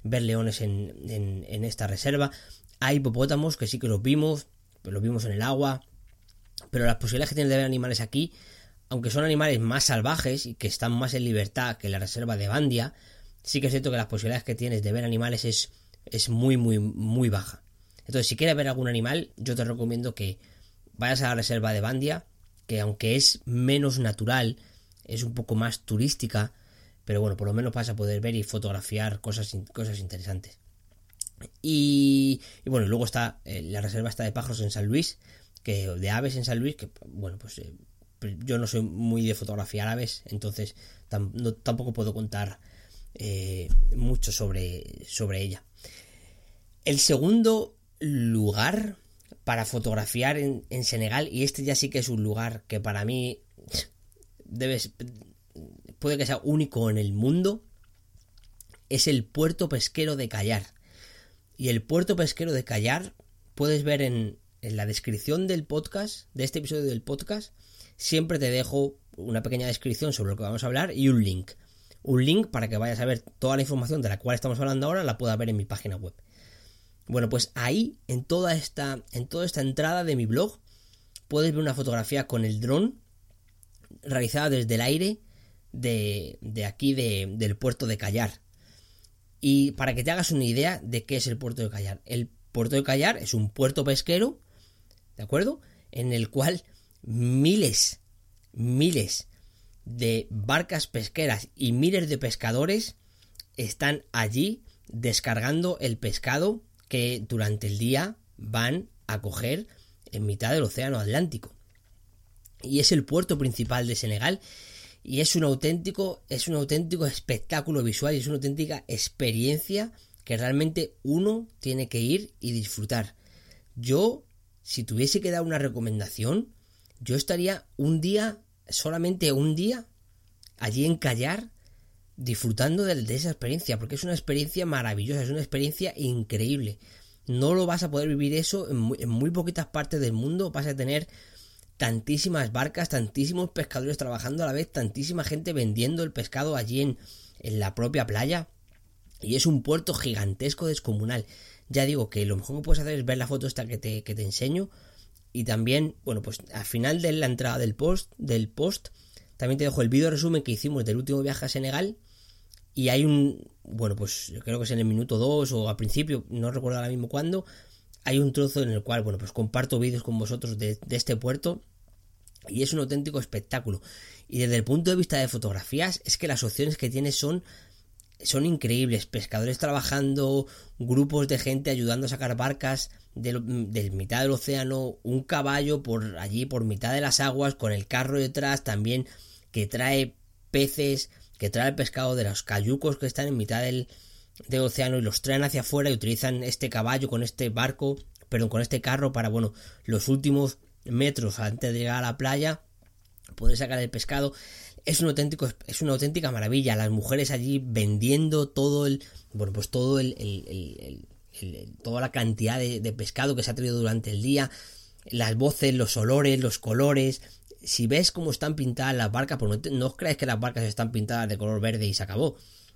ver leones en, en, en esta reserva. Hay hipopótamos que sí que los vimos, los vimos en el agua, pero las posibilidades que tienes de ver animales aquí, aunque son animales más salvajes y que están más en libertad que la reserva de Bandia, sí que es cierto que las posibilidades que tienes de ver animales es, es muy, muy, muy baja. Entonces, si quieres ver algún animal, yo te recomiendo que vayas a la reserva de Bandia, que aunque es menos natural, es un poco más turística, pero bueno, por lo menos vas a poder ver y fotografiar cosas, cosas interesantes. Y, y bueno, luego está eh, la reserva está de pájaros en San Luis, que de aves en San Luis, que bueno, pues eh, yo no soy muy de fotografiar aves, entonces tam, no, tampoco puedo contar eh, mucho sobre, sobre ella. El segundo lugar para fotografiar en, en Senegal, y este ya sí que es un lugar que para mí debes, puede que sea único en el mundo, es el puerto pesquero de Kayar. Y el puerto pesquero de Kayar, puedes ver en, en la descripción del podcast, de este episodio del podcast, siempre te dejo una pequeña descripción sobre lo que vamos a hablar y un link. Un link para que vayas a ver toda la información de la cual estamos hablando ahora, la puedas ver en mi página web. Bueno, pues ahí, en toda esta, en toda esta entrada de mi blog, puedes ver una fotografía con el dron realizada desde el aire de, de aquí, de, del puerto de Kayar. Y para que te hagas una idea de qué es el puerto de Kayar. El puerto de Kayar es un puerto pesquero, ¿de acuerdo? En el cual miles, miles de barcas pesqueras y miles de pescadores están allí descargando el pescado que durante el día van a coger en mitad del océano Atlántico. Y es el puerto principal de Senegal. Y es un auténtico, es un auténtico espectáculo visual y es una auténtica experiencia que realmente uno tiene que ir y disfrutar. Yo, si tuviese que dar una recomendación, yo estaría un día, solamente un día, allí en Kayar, disfrutando de, de esa experiencia, porque es una experiencia maravillosa, es una experiencia increíble. No lo vas a poder vivir eso en muy, en muy poquitas partes del mundo, vas a tener tantísimas barcas, tantísimos pescadores trabajando a la vez, tantísima gente vendiendo el pescado allí en, en la propia playa, y es un puerto gigantesco, descomunal. Ya digo que lo mejor que puedes hacer es ver la foto esta que te, que te enseño, y también, bueno, pues al final de la entrada del post, del post también te dejo el vídeo resumen que hicimos del último viaje a Senegal, y hay un, bueno, pues yo creo que es en el minuto dos o al principio, no recuerdo ahora mismo cuándo, hay un trozo en el cual, bueno, pues comparto vídeos con vosotros de, de este puerto y es un auténtico espectáculo. Y desde el punto de vista de fotografías, es que las opciones que tienes son, son increíbles. Pescadores trabajando, grupos de gente ayudando a sacar barcas de, de mitad del océano, un caballo por allí, por mitad de las aguas, con el carro detrás también que trae peces que trae el pescado de los cayucos que están en mitad del, del océano y los traen hacia afuera y utilizan este caballo con este barco, perdón, con este carro para, bueno, los últimos metros antes de llegar a la playa poder sacar el pescado. Es un auténtico, es una auténtica maravilla. Las mujeres allí vendiendo todo el, bueno, pues todo el, el, el, el, el toda la cantidad de, de pescado que se ha traído durante el día, las voces, los olores, los colores. Si ves cómo están pintadas las barcas, pues no, te, no os creáis que las barcas están pintadas de color verde y se acabó.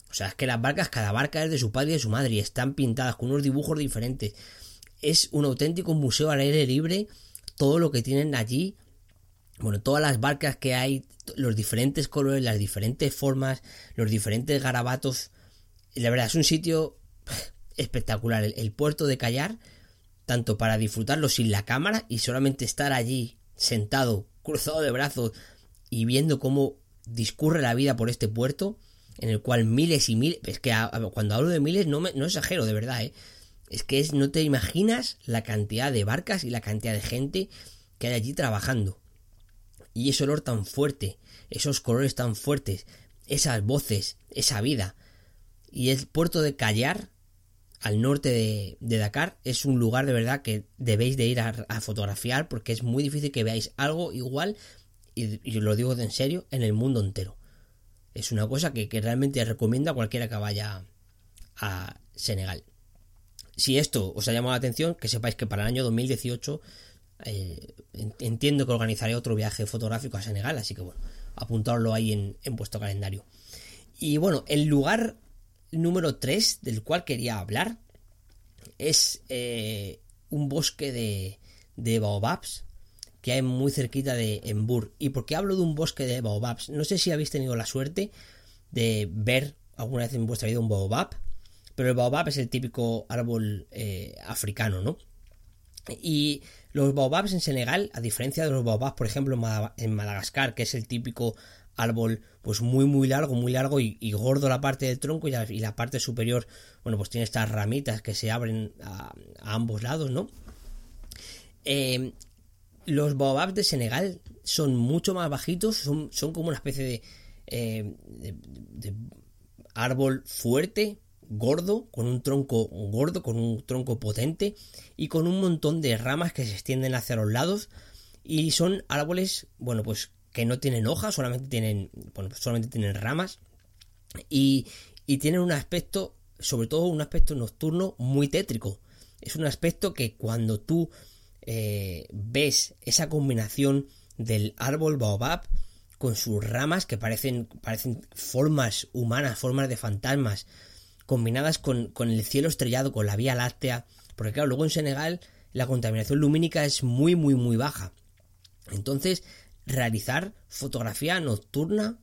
O sea, es que las barcas, cada barca es de su padre y de su madre y están pintadas con unos dibujos diferentes. Es un auténtico museo al aire libre todo lo que tienen allí. Bueno, todas las barcas que hay, los diferentes colores, las diferentes formas, los diferentes garabatos. La verdad, es un sitio espectacular. El, el puerto de Kayar, tanto para disfrutarlo sin la cámara y solamente estar allí sentado, cruzado de brazos y viendo cómo discurre la vida por este puerto, en el cual miles y miles... Es que a, a, cuando hablo de miles no, me, no exagero, de verdad, ¿eh? Es que es, no te imaginas la cantidad de barcas y la cantidad de gente que hay allí trabajando. Y ese olor tan fuerte, esos colores tan fuertes, esas voces, esa vida. Y el puerto de Kayar, al norte de, de Dakar, es un lugar de verdad que debéis de ir a, a fotografiar, porque es muy difícil que veáis algo igual, y, y lo digo en serio, en el mundo entero. Es una cosa que, que realmente recomiendo a cualquiera que vaya a Senegal. Si esto os ha llamado la atención, que sepáis que para el año dos mil dieciocho... Eh, entiendo que organizaré otro viaje fotográfico a Senegal, así que bueno, apuntadlo ahí en, en vuestro calendario. Y bueno, el lugar número tres del cual quería hablar es eh, un bosque de, de baobabs que hay muy cerquita de Embur. ¿Y por qué hablo de un bosque de baobabs? No sé si habéis tenido la suerte de ver alguna vez en vuestra vida un baobab, pero el baobab es el típico árbol eh, africano, ¿no? Y los baobabs en Senegal, a diferencia de los baobabs, por ejemplo, en Madagascar, que es el típico árbol pues muy muy largo, muy largo y, y gordo la parte del tronco, y la, y la parte superior, bueno, pues tiene estas ramitas que se abren a, a ambos lados, ¿no? Eh, los baobabs de Senegal son mucho más bajitos, son, son como una especie de, eh, de, de árbol fuerte, gordo, con un tronco gordo, con un tronco potente y con un montón de ramas que se extienden hacia los lados, y son árboles, bueno, pues que no tienen hojas, solamente tienen, bueno, pues solamente tienen ramas y, y tienen un aspecto, sobre todo un aspecto nocturno muy tétrico. Es un aspecto que cuando tú eh, ves esa combinación del árbol baobab con sus ramas que parecen, parecen formas humanas, formas de fantasmas, combinadas con, con el cielo estrellado, con la Vía Láctea, porque claro, luego en Senegal la contaminación lumínica es muy muy muy baja. Entonces, realizar fotografía nocturna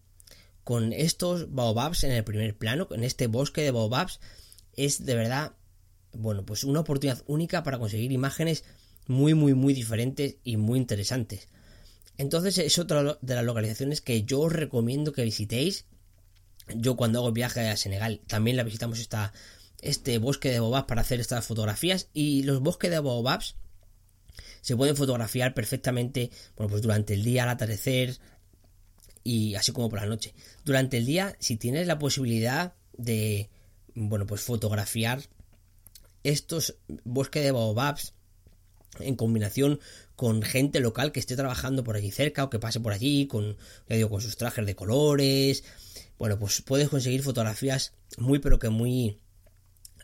con estos baobabs en el primer plano, en este bosque de baobabs, es de verdad, bueno, pues una oportunidad única para conseguir imágenes muy muy muy diferentes y muy interesantes. Entonces, es otra de las localizaciones que yo os recomiendo que visitéis. Yo cuando hago el viaje a Senegal también la visitamos esta, este bosque de baobabs para hacer estas fotografías, y los bosques de baobabs se pueden fotografiar perfectamente, bueno, pues durante el día, al atardecer y así como por la noche. Durante el día, si tienes la posibilidad de, bueno, pues fotografiar estos bosques de baobabs en combinación con gente local que esté trabajando por allí cerca o que pase por allí con, ya digo, con sus trajes de colores, bueno, pues puedes conseguir fotografías muy pero que muy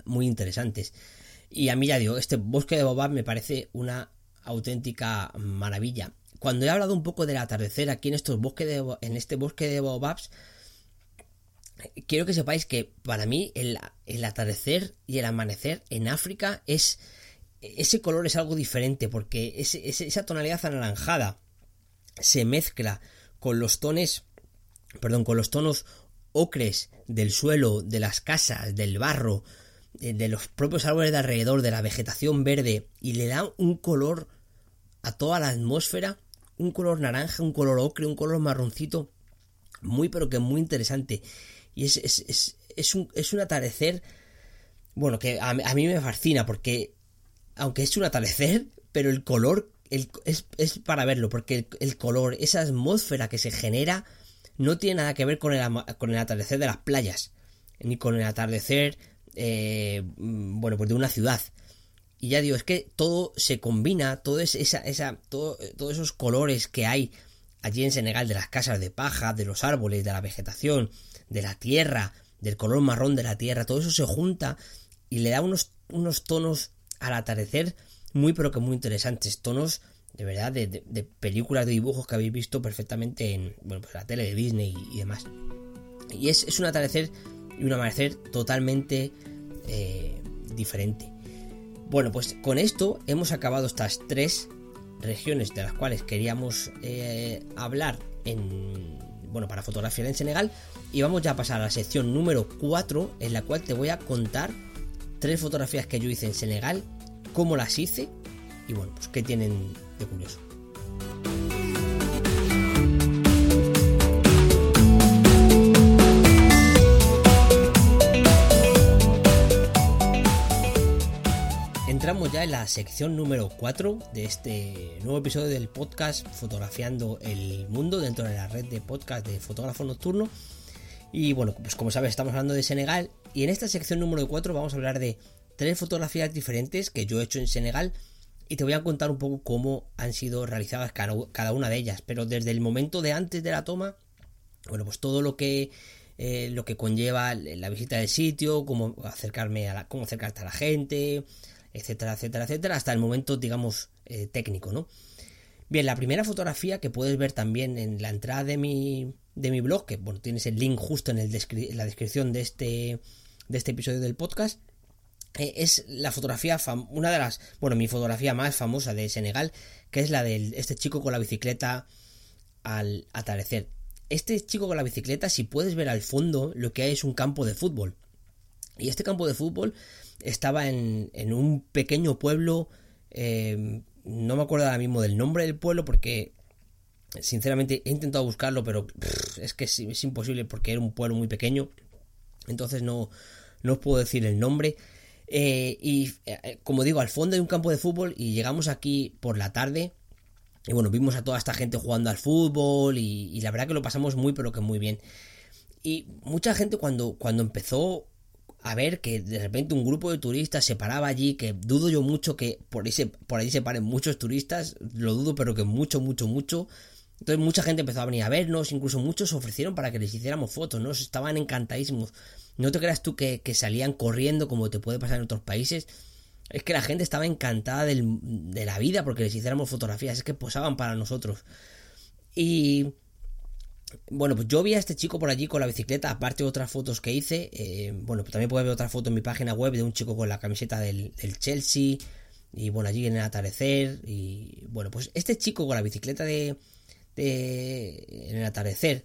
muy interesantes. Y a mí, ya digo, este bosque de baobab me parece una auténtica maravilla. Cuando he hablado un poco del atardecer aquí en estos bosques de, en este bosque de baobabs, quiero que sepáis que para mí el, el atardecer y el amanecer en África es, ese color es algo diferente, porque ese, ese, esa tonalidad anaranjada se mezcla con los tones, perdón, con los tonos ocres del suelo, de las casas, del barro, de, de los propios árboles de alrededor, de la vegetación verde, y le da un color a toda la atmósfera, un color naranja, un color ocre, un color marroncito, muy pero que muy interesante. Y es, es, es, es, un, es un atardecer, bueno, que a, a mí me fascina, porque aunque es un atardecer, pero el color el, es, es para verlo, porque el, el color, esa atmósfera que se genera, no tiene nada que ver con el, con el atardecer de las playas, ni con el atardecer, eh, bueno, pues de una ciudad. Y ya digo, es que todo se combina, todo es esa, esa, todo, todos esos colores que hay allí en Senegal, de las casas de paja, de los árboles, de la vegetación, de la tierra, del color marrón de la tierra, todo eso se junta y le da unos, unos tonos al atardecer muy pero que muy interesantes, tonos de verdad de, de, de películas de dibujos que habéis visto perfectamente en, bueno, pues la tele de Disney y, y demás. Y es, es un atardecer y un amanecer totalmente eh, diferente. Bueno, pues con esto hemos acabado estas tres regiones de las cuales queríamos eh, hablar en, bueno, para fotografiar en Senegal. Y vamos ya a pasar a la sección número cuatro, en la cual te voy a contar tres fotografías que yo hice en Senegal, cómo las hice y, bueno, pues qué tienen de curioso. Entramos ya en la sección número cuatro de este nuevo episodio del podcast Fotografiando el Mundo, dentro de la red de podcast de Fotógrafo Nocturno. Y bueno, pues como sabes, estamos hablando de Senegal, y en esta sección número cuatro vamos a hablar de tres fotografías diferentes que yo he hecho en Senegal, y te voy a contar un poco cómo han sido realizadas cada una de ellas, pero desde el momento de antes de la toma, bueno, pues todo lo que... Eh, lo que conlleva la visita del sitio, cómo acercarme a la, cómo acercarte a la gente, etcétera, etcétera, etcétera, hasta el momento, digamos, eh, técnico, ¿no? Bien, la primera fotografía que puedes ver también en la entrada de mi, de mi blog, que bueno, tienes el link justo en, el descri- en la descripción de este, de este episodio del podcast, eh, es la fotografía, fam- una de las, bueno, mi fotografía más famosa de Senegal, que es la de este chico con la bicicleta al atardecer. Este chico con la bicicleta, si puedes ver al fondo, lo que hay es un campo de fútbol. Y este campo de fútbol estaba en, en un pequeño pueblo, eh, no me acuerdo ahora mismo del nombre del pueblo, porque sinceramente he intentado buscarlo, pero pff, es que es, es imposible porque era un pueblo muy pequeño. Entonces no, no os puedo decir el nombre. Eh, y eh, como digo, al fondo hay un campo de fútbol y llegamos aquí por la tarde. Y bueno, vimos a toda esta gente jugando al fútbol y, y la verdad que lo pasamos muy pero que muy bien. Y mucha gente cuando, cuando empezó a ver que de repente un grupo de turistas se paraba allí, que dudo yo mucho que por ahí se, por ahí se paren muchos turistas, lo dudo pero que mucho, mucho, mucho. Entonces mucha gente empezó a venir a vernos, incluso muchos se ofrecieron para que les hiciéramos fotos, ¿no? Estaban encantadísimos. No te creas tú que, que salían corriendo como te puede pasar en otros países. Es que la gente estaba encantada del, de la vida porque les hiciéramos fotografías, es que posaban para nosotros. Y bueno, pues yo vi a este chico por allí con la bicicleta, aparte de otras fotos que hice. Eh, bueno, pues también puedes ver otras fotos en mi página web de un chico con la camiseta del, del Chelsea. Y bueno, allí en el atardecer. Y bueno, pues este chico con la bicicleta de, de en el atardecer.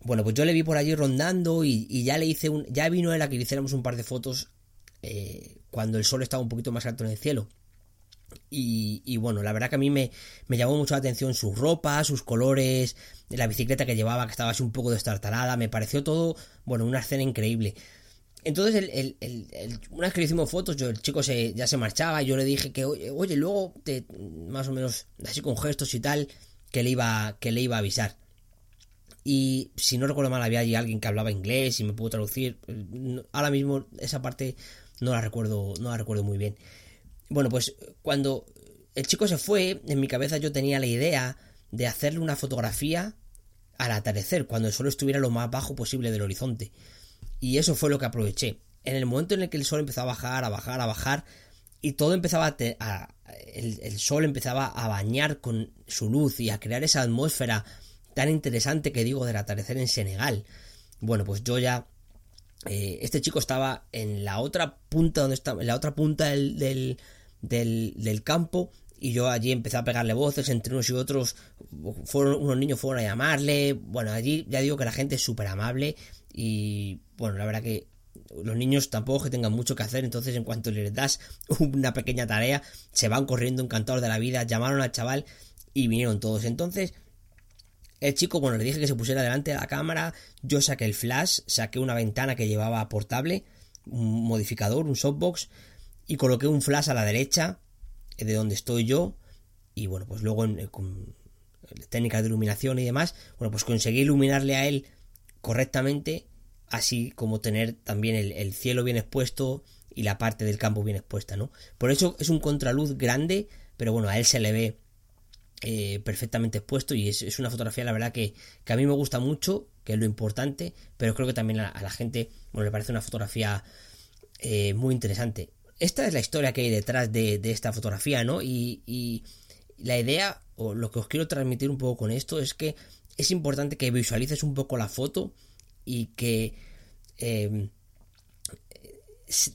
Bueno, pues yo le vi por allí rondando y, y ya le hice un. Ya vino él a que le hiciéramos un par de fotos. Eh, cuando el sol estaba un poquito más alto en el cielo y, y bueno, la verdad que a mí me, me llamó mucho la atención su ropa, sus colores, la bicicleta que llevaba, que estaba así un poco destartalada, me pareció todo, bueno, una escena increíble. Entonces el, el, el, el, una vez que le hicimos fotos, yo, el chico se, ya se marchaba, yo le dije que oye, oye luego te, más o menos así con gestos y tal, que le iba, que le iba a avisar. Y si no recuerdo mal, había allí alguien que hablaba inglés y me pudo traducir. Ahora mismo esa parte no la recuerdo, no la recuerdo muy bien. Bueno, pues cuando el chico se fue, en mi cabeza yo tenía la idea de hacerle una fotografía al atardecer, cuando el sol estuviera lo más bajo posible del horizonte. Y eso fue lo que aproveché. En el momento en el que el sol empezó a bajar, a bajar, a bajar, y todo empezaba a... Te- a el, el sol empezaba a bañar con su luz y a crear esa atmósfera tan interesante que digo del atardecer en Senegal. Bueno, pues yo ya... Eh, este chico estaba en la otra punta donde estaba, en la otra punta del, del, del, del campo, y yo allí empecé a pegarle voces entre unos y otros, fueron, unos niños fueron a llamarle. Bueno, allí ya digo que la gente es súper amable y bueno, la verdad que los niños tampoco que tengan mucho que hacer, entonces en cuanto les das una pequeña tarea se van corriendo encantados de la vida, llamaron al chaval y vinieron todos. Entonces el chico, bueno, le dije que se pusiera delante de la cámara, yo saqué el flash, saqué una ventana que llevaba portable, un modificador, un softbox, y coloqué un flash a la derecha de donde estoy yo, y bueno, pues luego en, con, técnicas de iluminación y demás, bueno, pues conseguí iluminarle a él correctamente, así como tener también el, el cielo bien expuesto y la parte del campo bien expuesta, ¿no? Por eso es un contraluz grande, pero bueno, a él se le ve eh, perfectamente expuesto, y es, es una fotografía, la verdad, que, que a mí me gusta mucho, que es lo importante, pero creo que también a, a la gente, bueno, le parece una fotografía eh, muy interesante. Esta es la historia que hay detrás de, de esta fotografía, ¿no? Y, y la idea, o lo que os quiero transmitir un poco con esto, es que es importante que visualices un poco la foto y que... Eh, es,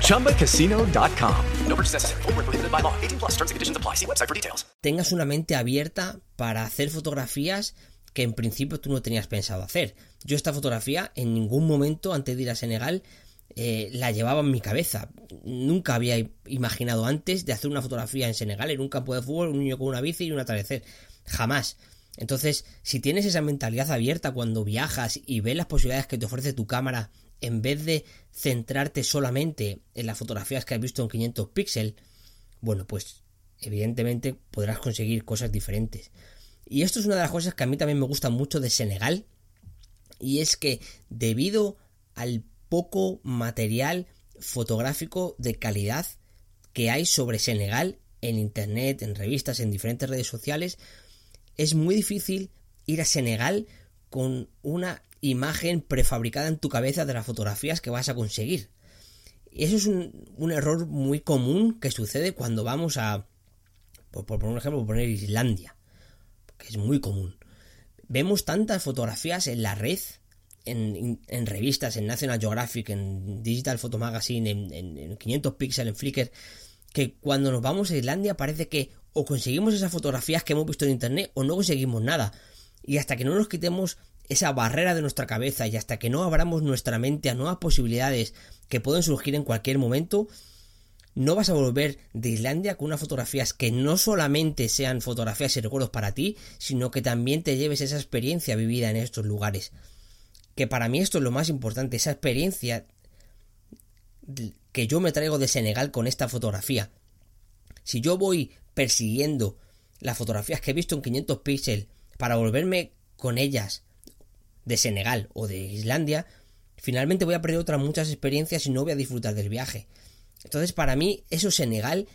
Chumba Casino punto com. No purchase necessary. Void where prohibited by law. eighteen plus terms and conditions apply. See website for details. Tengas una mente abierta para hacer fotografías que en principio tú no tenías pensado hacer. Yo esta fotografía en ningún momento antes de ir a Senegal eh, la llevaba en mi cabeza. Nunca había imaginado antes de hacer una fotografía en Senegal, en un campo de fútbol, un niño con una bici y un atardecer. Jamás. Entonces, si tienes esa mentalidad abierta cuando viajas y ves las posibilidades que te ofrece tu cámara, en vez de centrarte solamente en las fotografías que has visto en quinientos píxeles, bueno, pues evidentemente podrás conseguir cosas diferentes. Y esto es una de las cosas que a mí también me gusta mucho de Senegal, y es que debido al poco material fotográfico de calidad que hay sobre Senegal en internet, en revistas, en diferentes redes sociales, es muy difícil ir a Senegal con una imagen prefabricada en tu cabeza de las fotografías que vas a conseguir. Y eso es un, un error muy común que sucede cuando vamos a, por, por un ejemplo, poner Islandia, que es muy común. Vemos tantas fotografías en la red, en, en, en revistas, en National Geographic, en Digital Photo Magazine, en, en, en quinientos píxeles, en Flickr, que cuando nos vamos a Islandia parece que o conseguimos esas fotografías que hemos visto en internet o no conseguimos nada. Y hasta que no nos quitemos esa barrera de nuestra cabeza y hasta que no abramos nuestra mente a nuevas posibilidades que pueden surgir en cualquier momento, no vas a volver de Islandia con unas fotografías que no solamente sean fotografías y recuerdos para ti, sino que también te lleves esa experiencia vivida en estos lugares. Que para mí esto es lo más importante, esa experiencia que yo me traigo de Senegal con esta fotografía. Si yo voy persiguiendo las fotografías que he visto en quinientos píxeles para volverme con ellas de Senegal o de Islandia, finalmente voy a perder otras muchas experiencias y no voy a disfrutar del viaje. Entonces, para mí, eso Senegal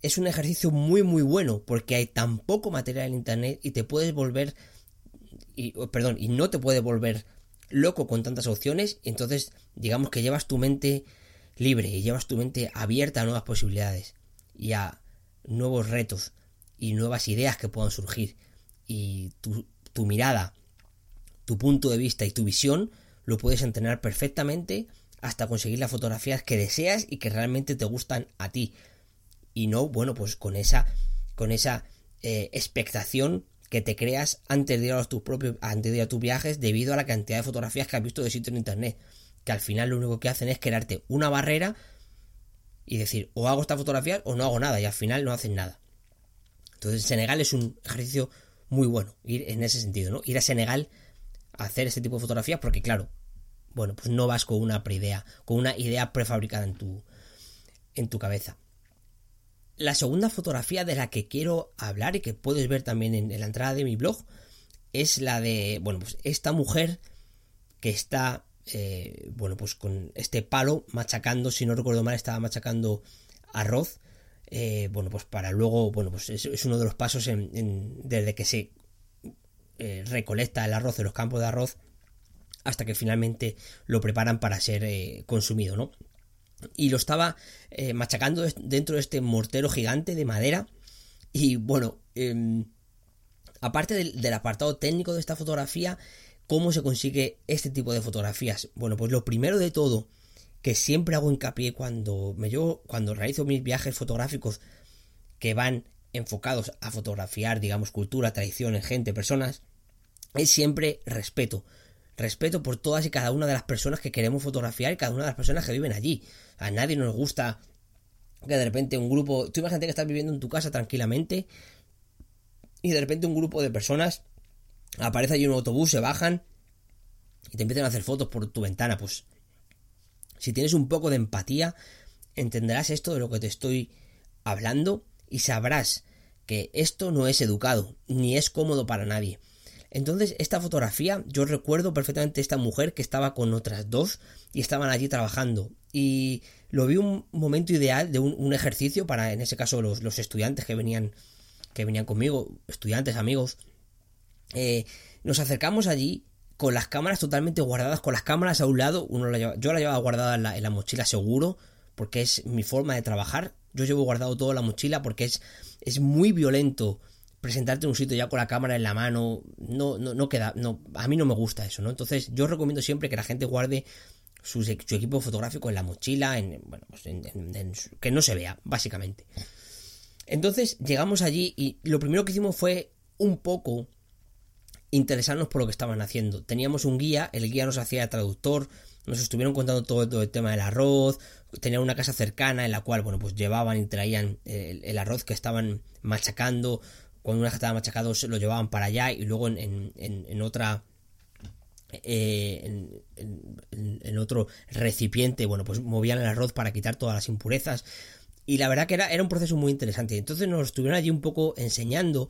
es un ejercicio muy muy bueno, porque hay tan poco material en internet y te puedes volver y, perdón, y no te puedes volver loco con tantas opciones. Entonces, digamos que llevas tu mente libre y llevas tu mente abierta a nuevas posibilidades y a nuevos retos y nuevas ideas que puedan surgir, y tu, tu mirada, tu punto de vista y tu visión lo puedes entrenar perfectamente hasta conseguir las fotografías que deseas y que realmente te gustan a ti, y no, bueno, pues con esa con esa eh, expectación que te creas antes de ir a tus propios antes de ir a tus viajes, debido a la cantidad de fotografías que has visto de sitio en internet, que al final lo único que hacen es crearte una barrera y decir, o hago estas fotografías o no hago nada, y al final no hacen nada. Entonces, Senegal es un ejercicio muy bueno, ir en ese sentido, ¿no? Ir a Senegal hacer este tipo de fotografías, porque claro, bueno, pues no vas con una preidea, con una idea prefabricada en tu, en tu cabeza. La segunda fotografía de la que quiero hablar y que puedes ver también en, en la entrada de mi blog es la de, bueno, pues esta mujer que está, eh, bueno, pues con este palo machacando, si no recuerdo mal, estaba machacando arroz, eh, bueno, pues para luego, bueno, pues es, es uno de los pasos en, en, desde que se eh, recolecta el arroz en los campos de arroz hasta que finalmente lo preparan para ser eh, consumido, ¿no? Y lo estaba eh, machacando dentro de este mortero gigante de madera. Y bueno, eh, aparte del, del apartado técnico de esta fotografía, ¿cómo se consigue este tipo de fotografías? Bueno, pues lo primero de todo, que siempre hago hincapié cuando me llevo, cuando realizo mis viajes fotográficos que van enfocados a fotografiar, digamos, cultura, tradiciones, gente, personas, es siempre respeto. Respeto por todas y cada una de las personas que queremos fotografiar y cada una de las personas que viven allí. A nadie nos gusta que de repente un grupo... Tú imagínate que estás viviendo en tu casa tranquilamente y de repente un grupo de personas aparece allí en un autobús, se bajan y te empiezan a hacer fotos por tu ventana. Pues si tienes un poco de empatía, entenderás esto de lo que te estoy hablando y sabrás que esto no es educado ni es cómodo para nadie. Entonces, esta fotografía, yo recuerdo perfectamente esta mujer que estaba con otras dos y estaban allí trabajando. Y lo vi un momento ideal de un, un ejercicio para, en ese caso, los, los estudiantes que venían, que venían conmigo, estudiantes, amigos. Eh, nos acercamos allí con las cámaras totalmente guardadas, con las cámaras a un lado. Uno la lleva, yo la llevaba guardada en la, en la mochila seguro, porque es mi forma de trabajar. Yo llevo guardado todo en la mochila porque es, es muy violento presentarte en un sitio ya con la cámara en la mano, no, no, no queda, no, a mí no me gusta eso, ¿no? Entonces yo recomiendo siempre que la gente guarde su, su equipo fotográfico en la mochila, en, bueno, pues en, en, en, que no se vea, básicamente. Entonces llegamos allí y lo primero que hicimos fue un poco interesarnos por lo que estaban haciendo. Teníamos un guía, el guía nos hacía traductor, nos estuvieron contando todo, todo el tema del arroz, tenían una casa cercana en la cual, bueno, pues llevaban y traían el, el arroz que estaban machacando. Cuando una estaba machacado se lo llevaban para allá y luego en, en, en, en otra eh, en, en, en otro recipiente, bueno, pues movían el arroz para quitar todas las impurezas. Y la verdad que era, era un proceso muy interesante. Entonces nos estuvieron allí un poco enseñando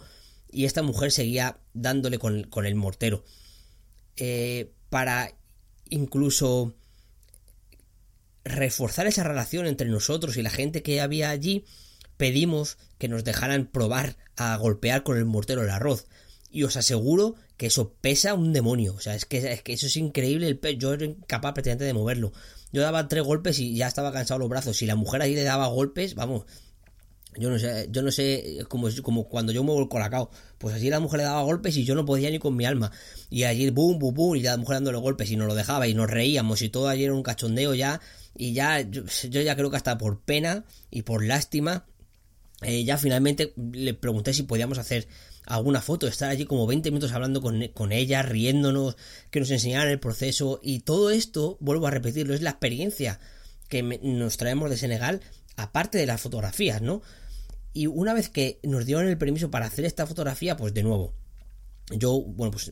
y esta mujer seguía dándole con, con el mortero. Eh, para incluso reforzar esa relación entre nosotros y la gente que había allí, pedimos que nos dejaran probar a golpear con el mortero el arroz. Y os aseguro que eso pesa un demonio. O sea, es que, es que eso es increíble. El pe... Yo era incapaz prácticamente de moverlo. Yo daba tres golpes y ya estaba cansado los brazos. Si la mujer ahí le daba golpes, vamos, yo no sé, yo no sé, como, como cuando yo muevo el colacao. Pues así la mujer le daba golpes y yo no podía ni con mi alma. Y allí bum, bum, bum, y la mujer dándole golpes y nos lo dejaba y nos reíamos y todo allí era un cachondeo ya. Y ya, yo, yo ya creo que hasta por pena y por lástima, Eh, ya finalmente le pregunté si podíamos hacer alguna foto, estar allí como veinte minutos hablando con, con ella, riéndonos, que nos enseñaran el proceso. Y todo esto, vuelvo a repetirlo, es la experiencia que me, nos traemos de Senegal, aparte de las fotografías, ¿no? Y una vez que nos dieron el permiso para hacer esta fotografía, pues de nuevo, yo, bueno, pues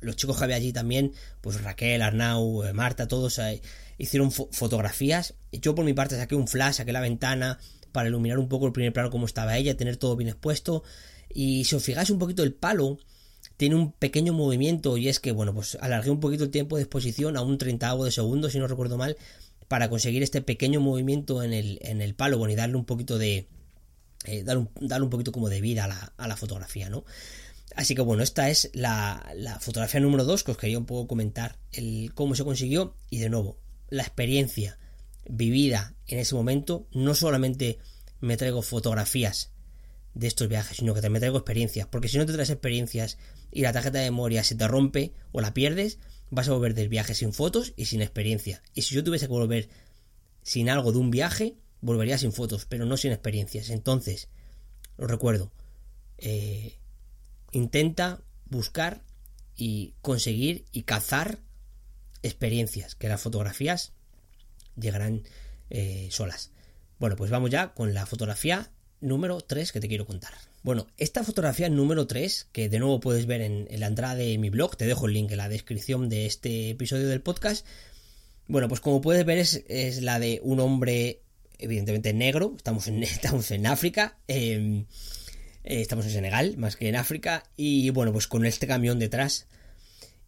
los chicos que había allí también, pues Raquel, Arnau, Marta, todos eh, hicieron fo- fotografías. Yo por mi parte saqué un flash, saqué la ventana para iluminar un poco el primer plano como estaba ella, tener todo bien expuesto. Y si os fijáis un poquito, el palo tiene un pequeño movimiento y es que, bueno, pues alargué un poquito el tiempo de exposición a un treintaavo de segundo, si no recuerdo mal, para conseguir este pequeño movimiento en el, en el palo, bueno, y darle un poquito de... Eh, darle, un, darle un poquito como de vida a la, a la fotografía, ¿no? Así que, bueno, esta es la, la fotografía número dos, que os quería un poco comentar el cómo se consiguió y, de nuevo, la experiencia vivida en ese momento. No solamente me traigo fotografías de estos viajes, sino que me traigo experiencias, porque si no te traes experiencias y la tarjeta de memoria se te rompe o la pierdes, vas a volver del viaje sin fotos y sin experiencia. Y si yo tuviese que volver sin algo de un viaje, volvería sin fotos, pero no sin experiencias. Entonces, os recuerdo, eh, intenta buscar y conseguir y cazar experiencias, que las fotografías llegarán eh, solas. Bueno, pues vamos ya con la fotografía número tres que te quiero contar. Bueno, esta fotografía número tres, que de nuevo puedes ver en, en la entrada de mi blog, te dejo el link en la descripción de este episodio del podcast. Bueno, pues como puedes ver es, es la de un hombre evidentemente negro, estamos en, estamos en África, eh, estamos en Senegal más que en África, y bueno, pues con este camión detrás.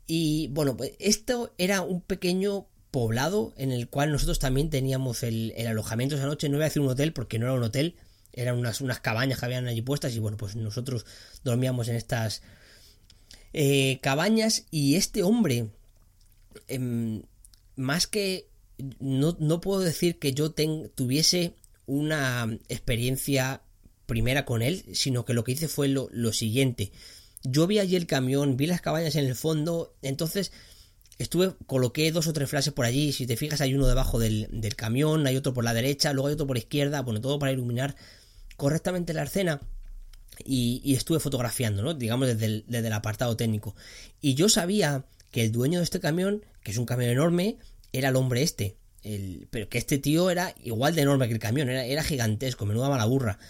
Y bueno, pues esto era un pequeño poblado en el cual nosotros también teníamos el, el alojamiento esa noche. No voy a decir un hotel porque no era un hotel, eran unas, unas cabañas que habían allí puestas, y bueno, pues nosotros dormíamos en estas eh, cabañas. Y este hombre, eh, más que no, no puedo decir que yo ten, tuviese una experiencia primera con él, sino que lo que hice fue lo, lo siguiente. Yo vi allí el camión, vi las cabañas en el fondo, entonces estuve, coloqué dos o tres flashes por allí. Si te fijas, hay uno debajo del, del camión, hay otro por la derecha, luego hay otro por izquierda, bueno, todo para iluminar correctamente la escena. Y, y estuve fotografiando, ¿no? Digamos desde el, desde el apartado técnico. Y yo sabía que el dueño de este camión, que es un camión enorme, era el hombre este. El, pero que este tío era igual de enorme que el camión, era, era gigantesco, menuda mala burra.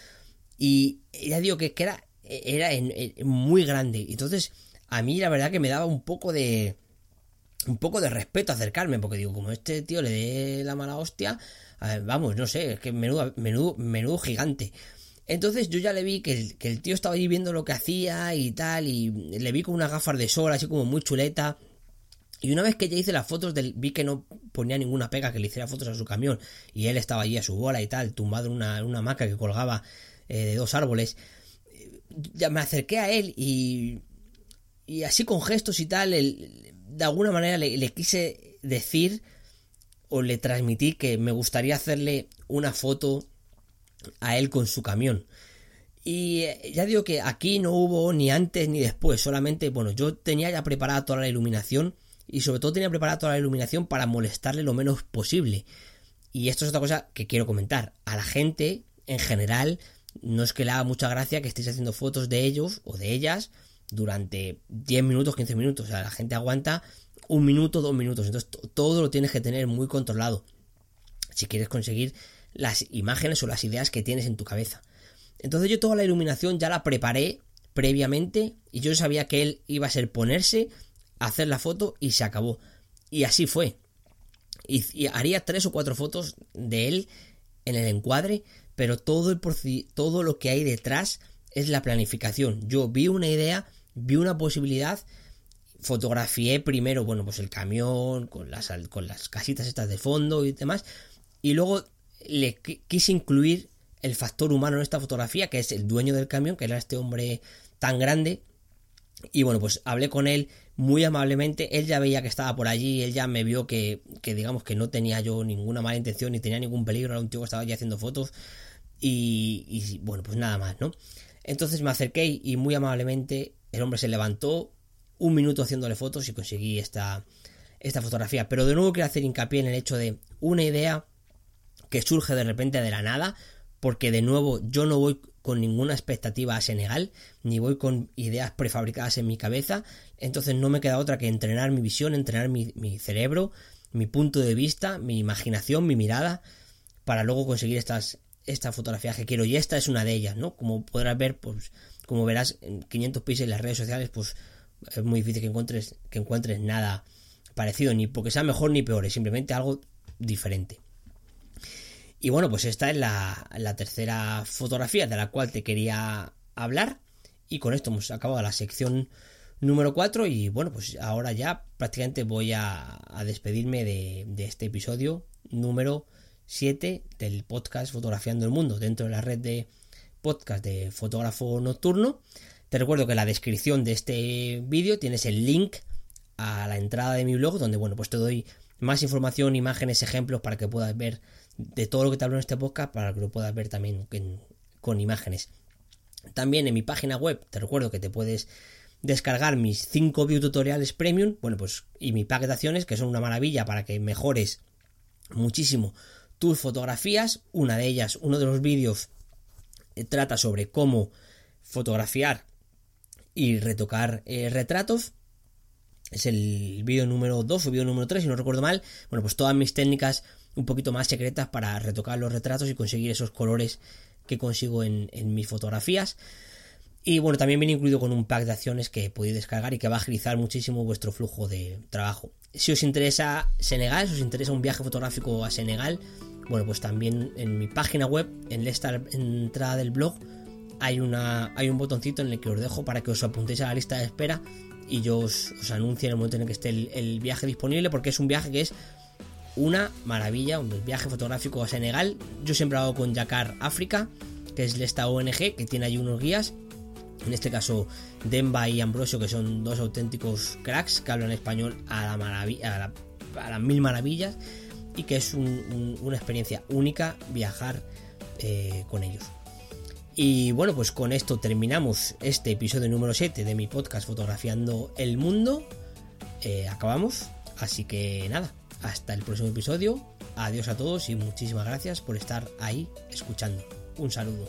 Y ya digo que, que era, era en, en, muy grande. Entonces, a mí la verdad que me daba un poco de... un poco de respeto acercarme, porque digo, como este tío le dé la mala hostia, a ver, vamos, no sé, es que menudo, menudo, menudo gigante. Entonces yo ya le vi que el, que el tío estaba ahí viendo lo que hacía y tal, y le vi con unas gafas de sol, así como muy chuleta. Y una vez que ya hice las fotos, del, vi que no ponía ninguna pega que le hiciera fotos a su camión, y él estaba allí a su bola y tal, tumbado en una, en una hamaca que colgaba eh, de dos árboles. Ya me acerqué a él y, y así con gestos y tal, el... de alguna manera le, le quise decir o le transmití que me gustaría hacerle una foto a él con su camión. Y ya digo que aquí no hubo ni antes ni después, solamente, bueno, yo tenía ya preparada toda la iluminación, y sobre todo tenía preparada toda la iluminación para molestarle lo menos posible. Y esto es otra cosa que quiero comentar. A la gente, en general, no es que le haga mucha gracia que estéis haciendo fotos de ellos o de ellas durante diez minutos, quince minutos, o sea, la gente aguanta un minuto, dos minutos, entonces todo lo tienes que tener muy controlado si quieres conseguir las imágenes o las ideas que tienes en tu cabeza. Entonces yo toda la iluminación ya la preparé previamente, y yo sabía que él iba a ser ponerse, hacer la foto y se acabó. Y así fue. Y, y haría tres o cuatro fotos de él en el encuadre, pero todo, el, todo lo que hay detrás es la planificación. Yo vi una idea, vi una posibilidad, fotografié primero, bueno, pues el camión, con las, con las casitas estas de fondo y demás, y luego le quise incluir el factor humano en esta fotografía, que es el dueño del camión, que era este hombre tan grande. Y bueno, pues hablé con él muy amablemente, él ya veía que estaba por allí, él ya me vio que, que digamos que no tenía yo ninguna mala intención, ni tenía ningún peligro, era un tío que estaba allí haciendo fotos, y, y bueno, pues nada más, ¿no? Entonces me acerqué y muy amablemente el hombre se levantó, un minuto haciéndole fotos, y conseguí esta, esta fotografía. Pero de nuevo quiero hacer hincapié en el hecho de una idea que surge de repente de la nada, porque de nuevo yo no voy con ninguna expectativa a Senegal, ni voy con ideas prefabricadas en mi cabeza. Entonces no me queda otra que entrenar mi visión, entrenar mi, mi cerebro, mi punto de vista, mi imaginación, mi mirada, para luego conseguir estas esta fotografía que quiero, y esta es una de ellas, ¿no? Como podrás ver, pues como verás, en quinientos píxeles en las redes sociales, pues es muy difícil que encuentres que encuentres nada parecido, ni porque sea mejor ni peor, es simplemente algo diferente. Y bueno, pues esta es la, la tercera fotografía de la cual te quería hablar, y con esto hemos acabado la sección número cuatro, y bueno, pues ahora ya prácticamente voy a, a despedirme de, de este episodio número siete del podcast Fotografiando el Mundo, dentro de la red de podcast de Fotógrafo Nocturno. Te recuerdo que en la descripción de este vídeo tienes el link a la entrada de mi blog, donde bueno, pues te doy más información, imágenes, ejemplos, para que puedas ver de todo lo que te hablo en este podcast, para que lo puedas ver también en, con imágenes. También en mi página web te recuerdo que te puedes descargar mis cinco videotutoriales premium, bueno, pues, y mi pack de acciones, que son una maravilla para que mejores muchísimo tus fotografías. Una de ellas, uno de los vídeos, trata sobre cómo fotografiar y retocar eh, retratos. Es el vídeo número dos o vídeo número tres, si no recuerdo mal. Bueno, pues todas mis técnicas un poquito más secretas para retocar los retratos y conseguir esos colores que consigo en, en mis fotografías. Y bueno, también viene incluido con un pack de acciones que podéis descargar y que va a agilizar muchísimo vuestro flujo de trabajo. Si os interesa Senegal, si os interesa un viaje fotográfico a Senegal, bueno, pues también en mi página web, en la entrada del blog, hay, una, hay un botoncito en el que os dejo para que os apuntéis a la lista de espera y yo os, os anuncie en el momento en el que esté el, el viaje disponible, porque es un viaje que es una maravilla, un viaje fotográfico a Senegal. Yo siempre lo hago con Yakar África, que es esta O N G que tiene ahí unos guías. En este caso, Demba y Ambrosio, que son dos auténticos cracks que hablan español a, la marav- a, la, a las mil maravillas, y que es un, un, una experiencia única viajar eh, con ellos. Y bueno, pues con esto terminamos este episodio número siete de mi podcast Fotografiando el Mundo. Eh, acabamos, así que nada, hasta el próximo episodio. Adiós a todos y muchísimas gracias por estar ahí escuchando. Un saludo.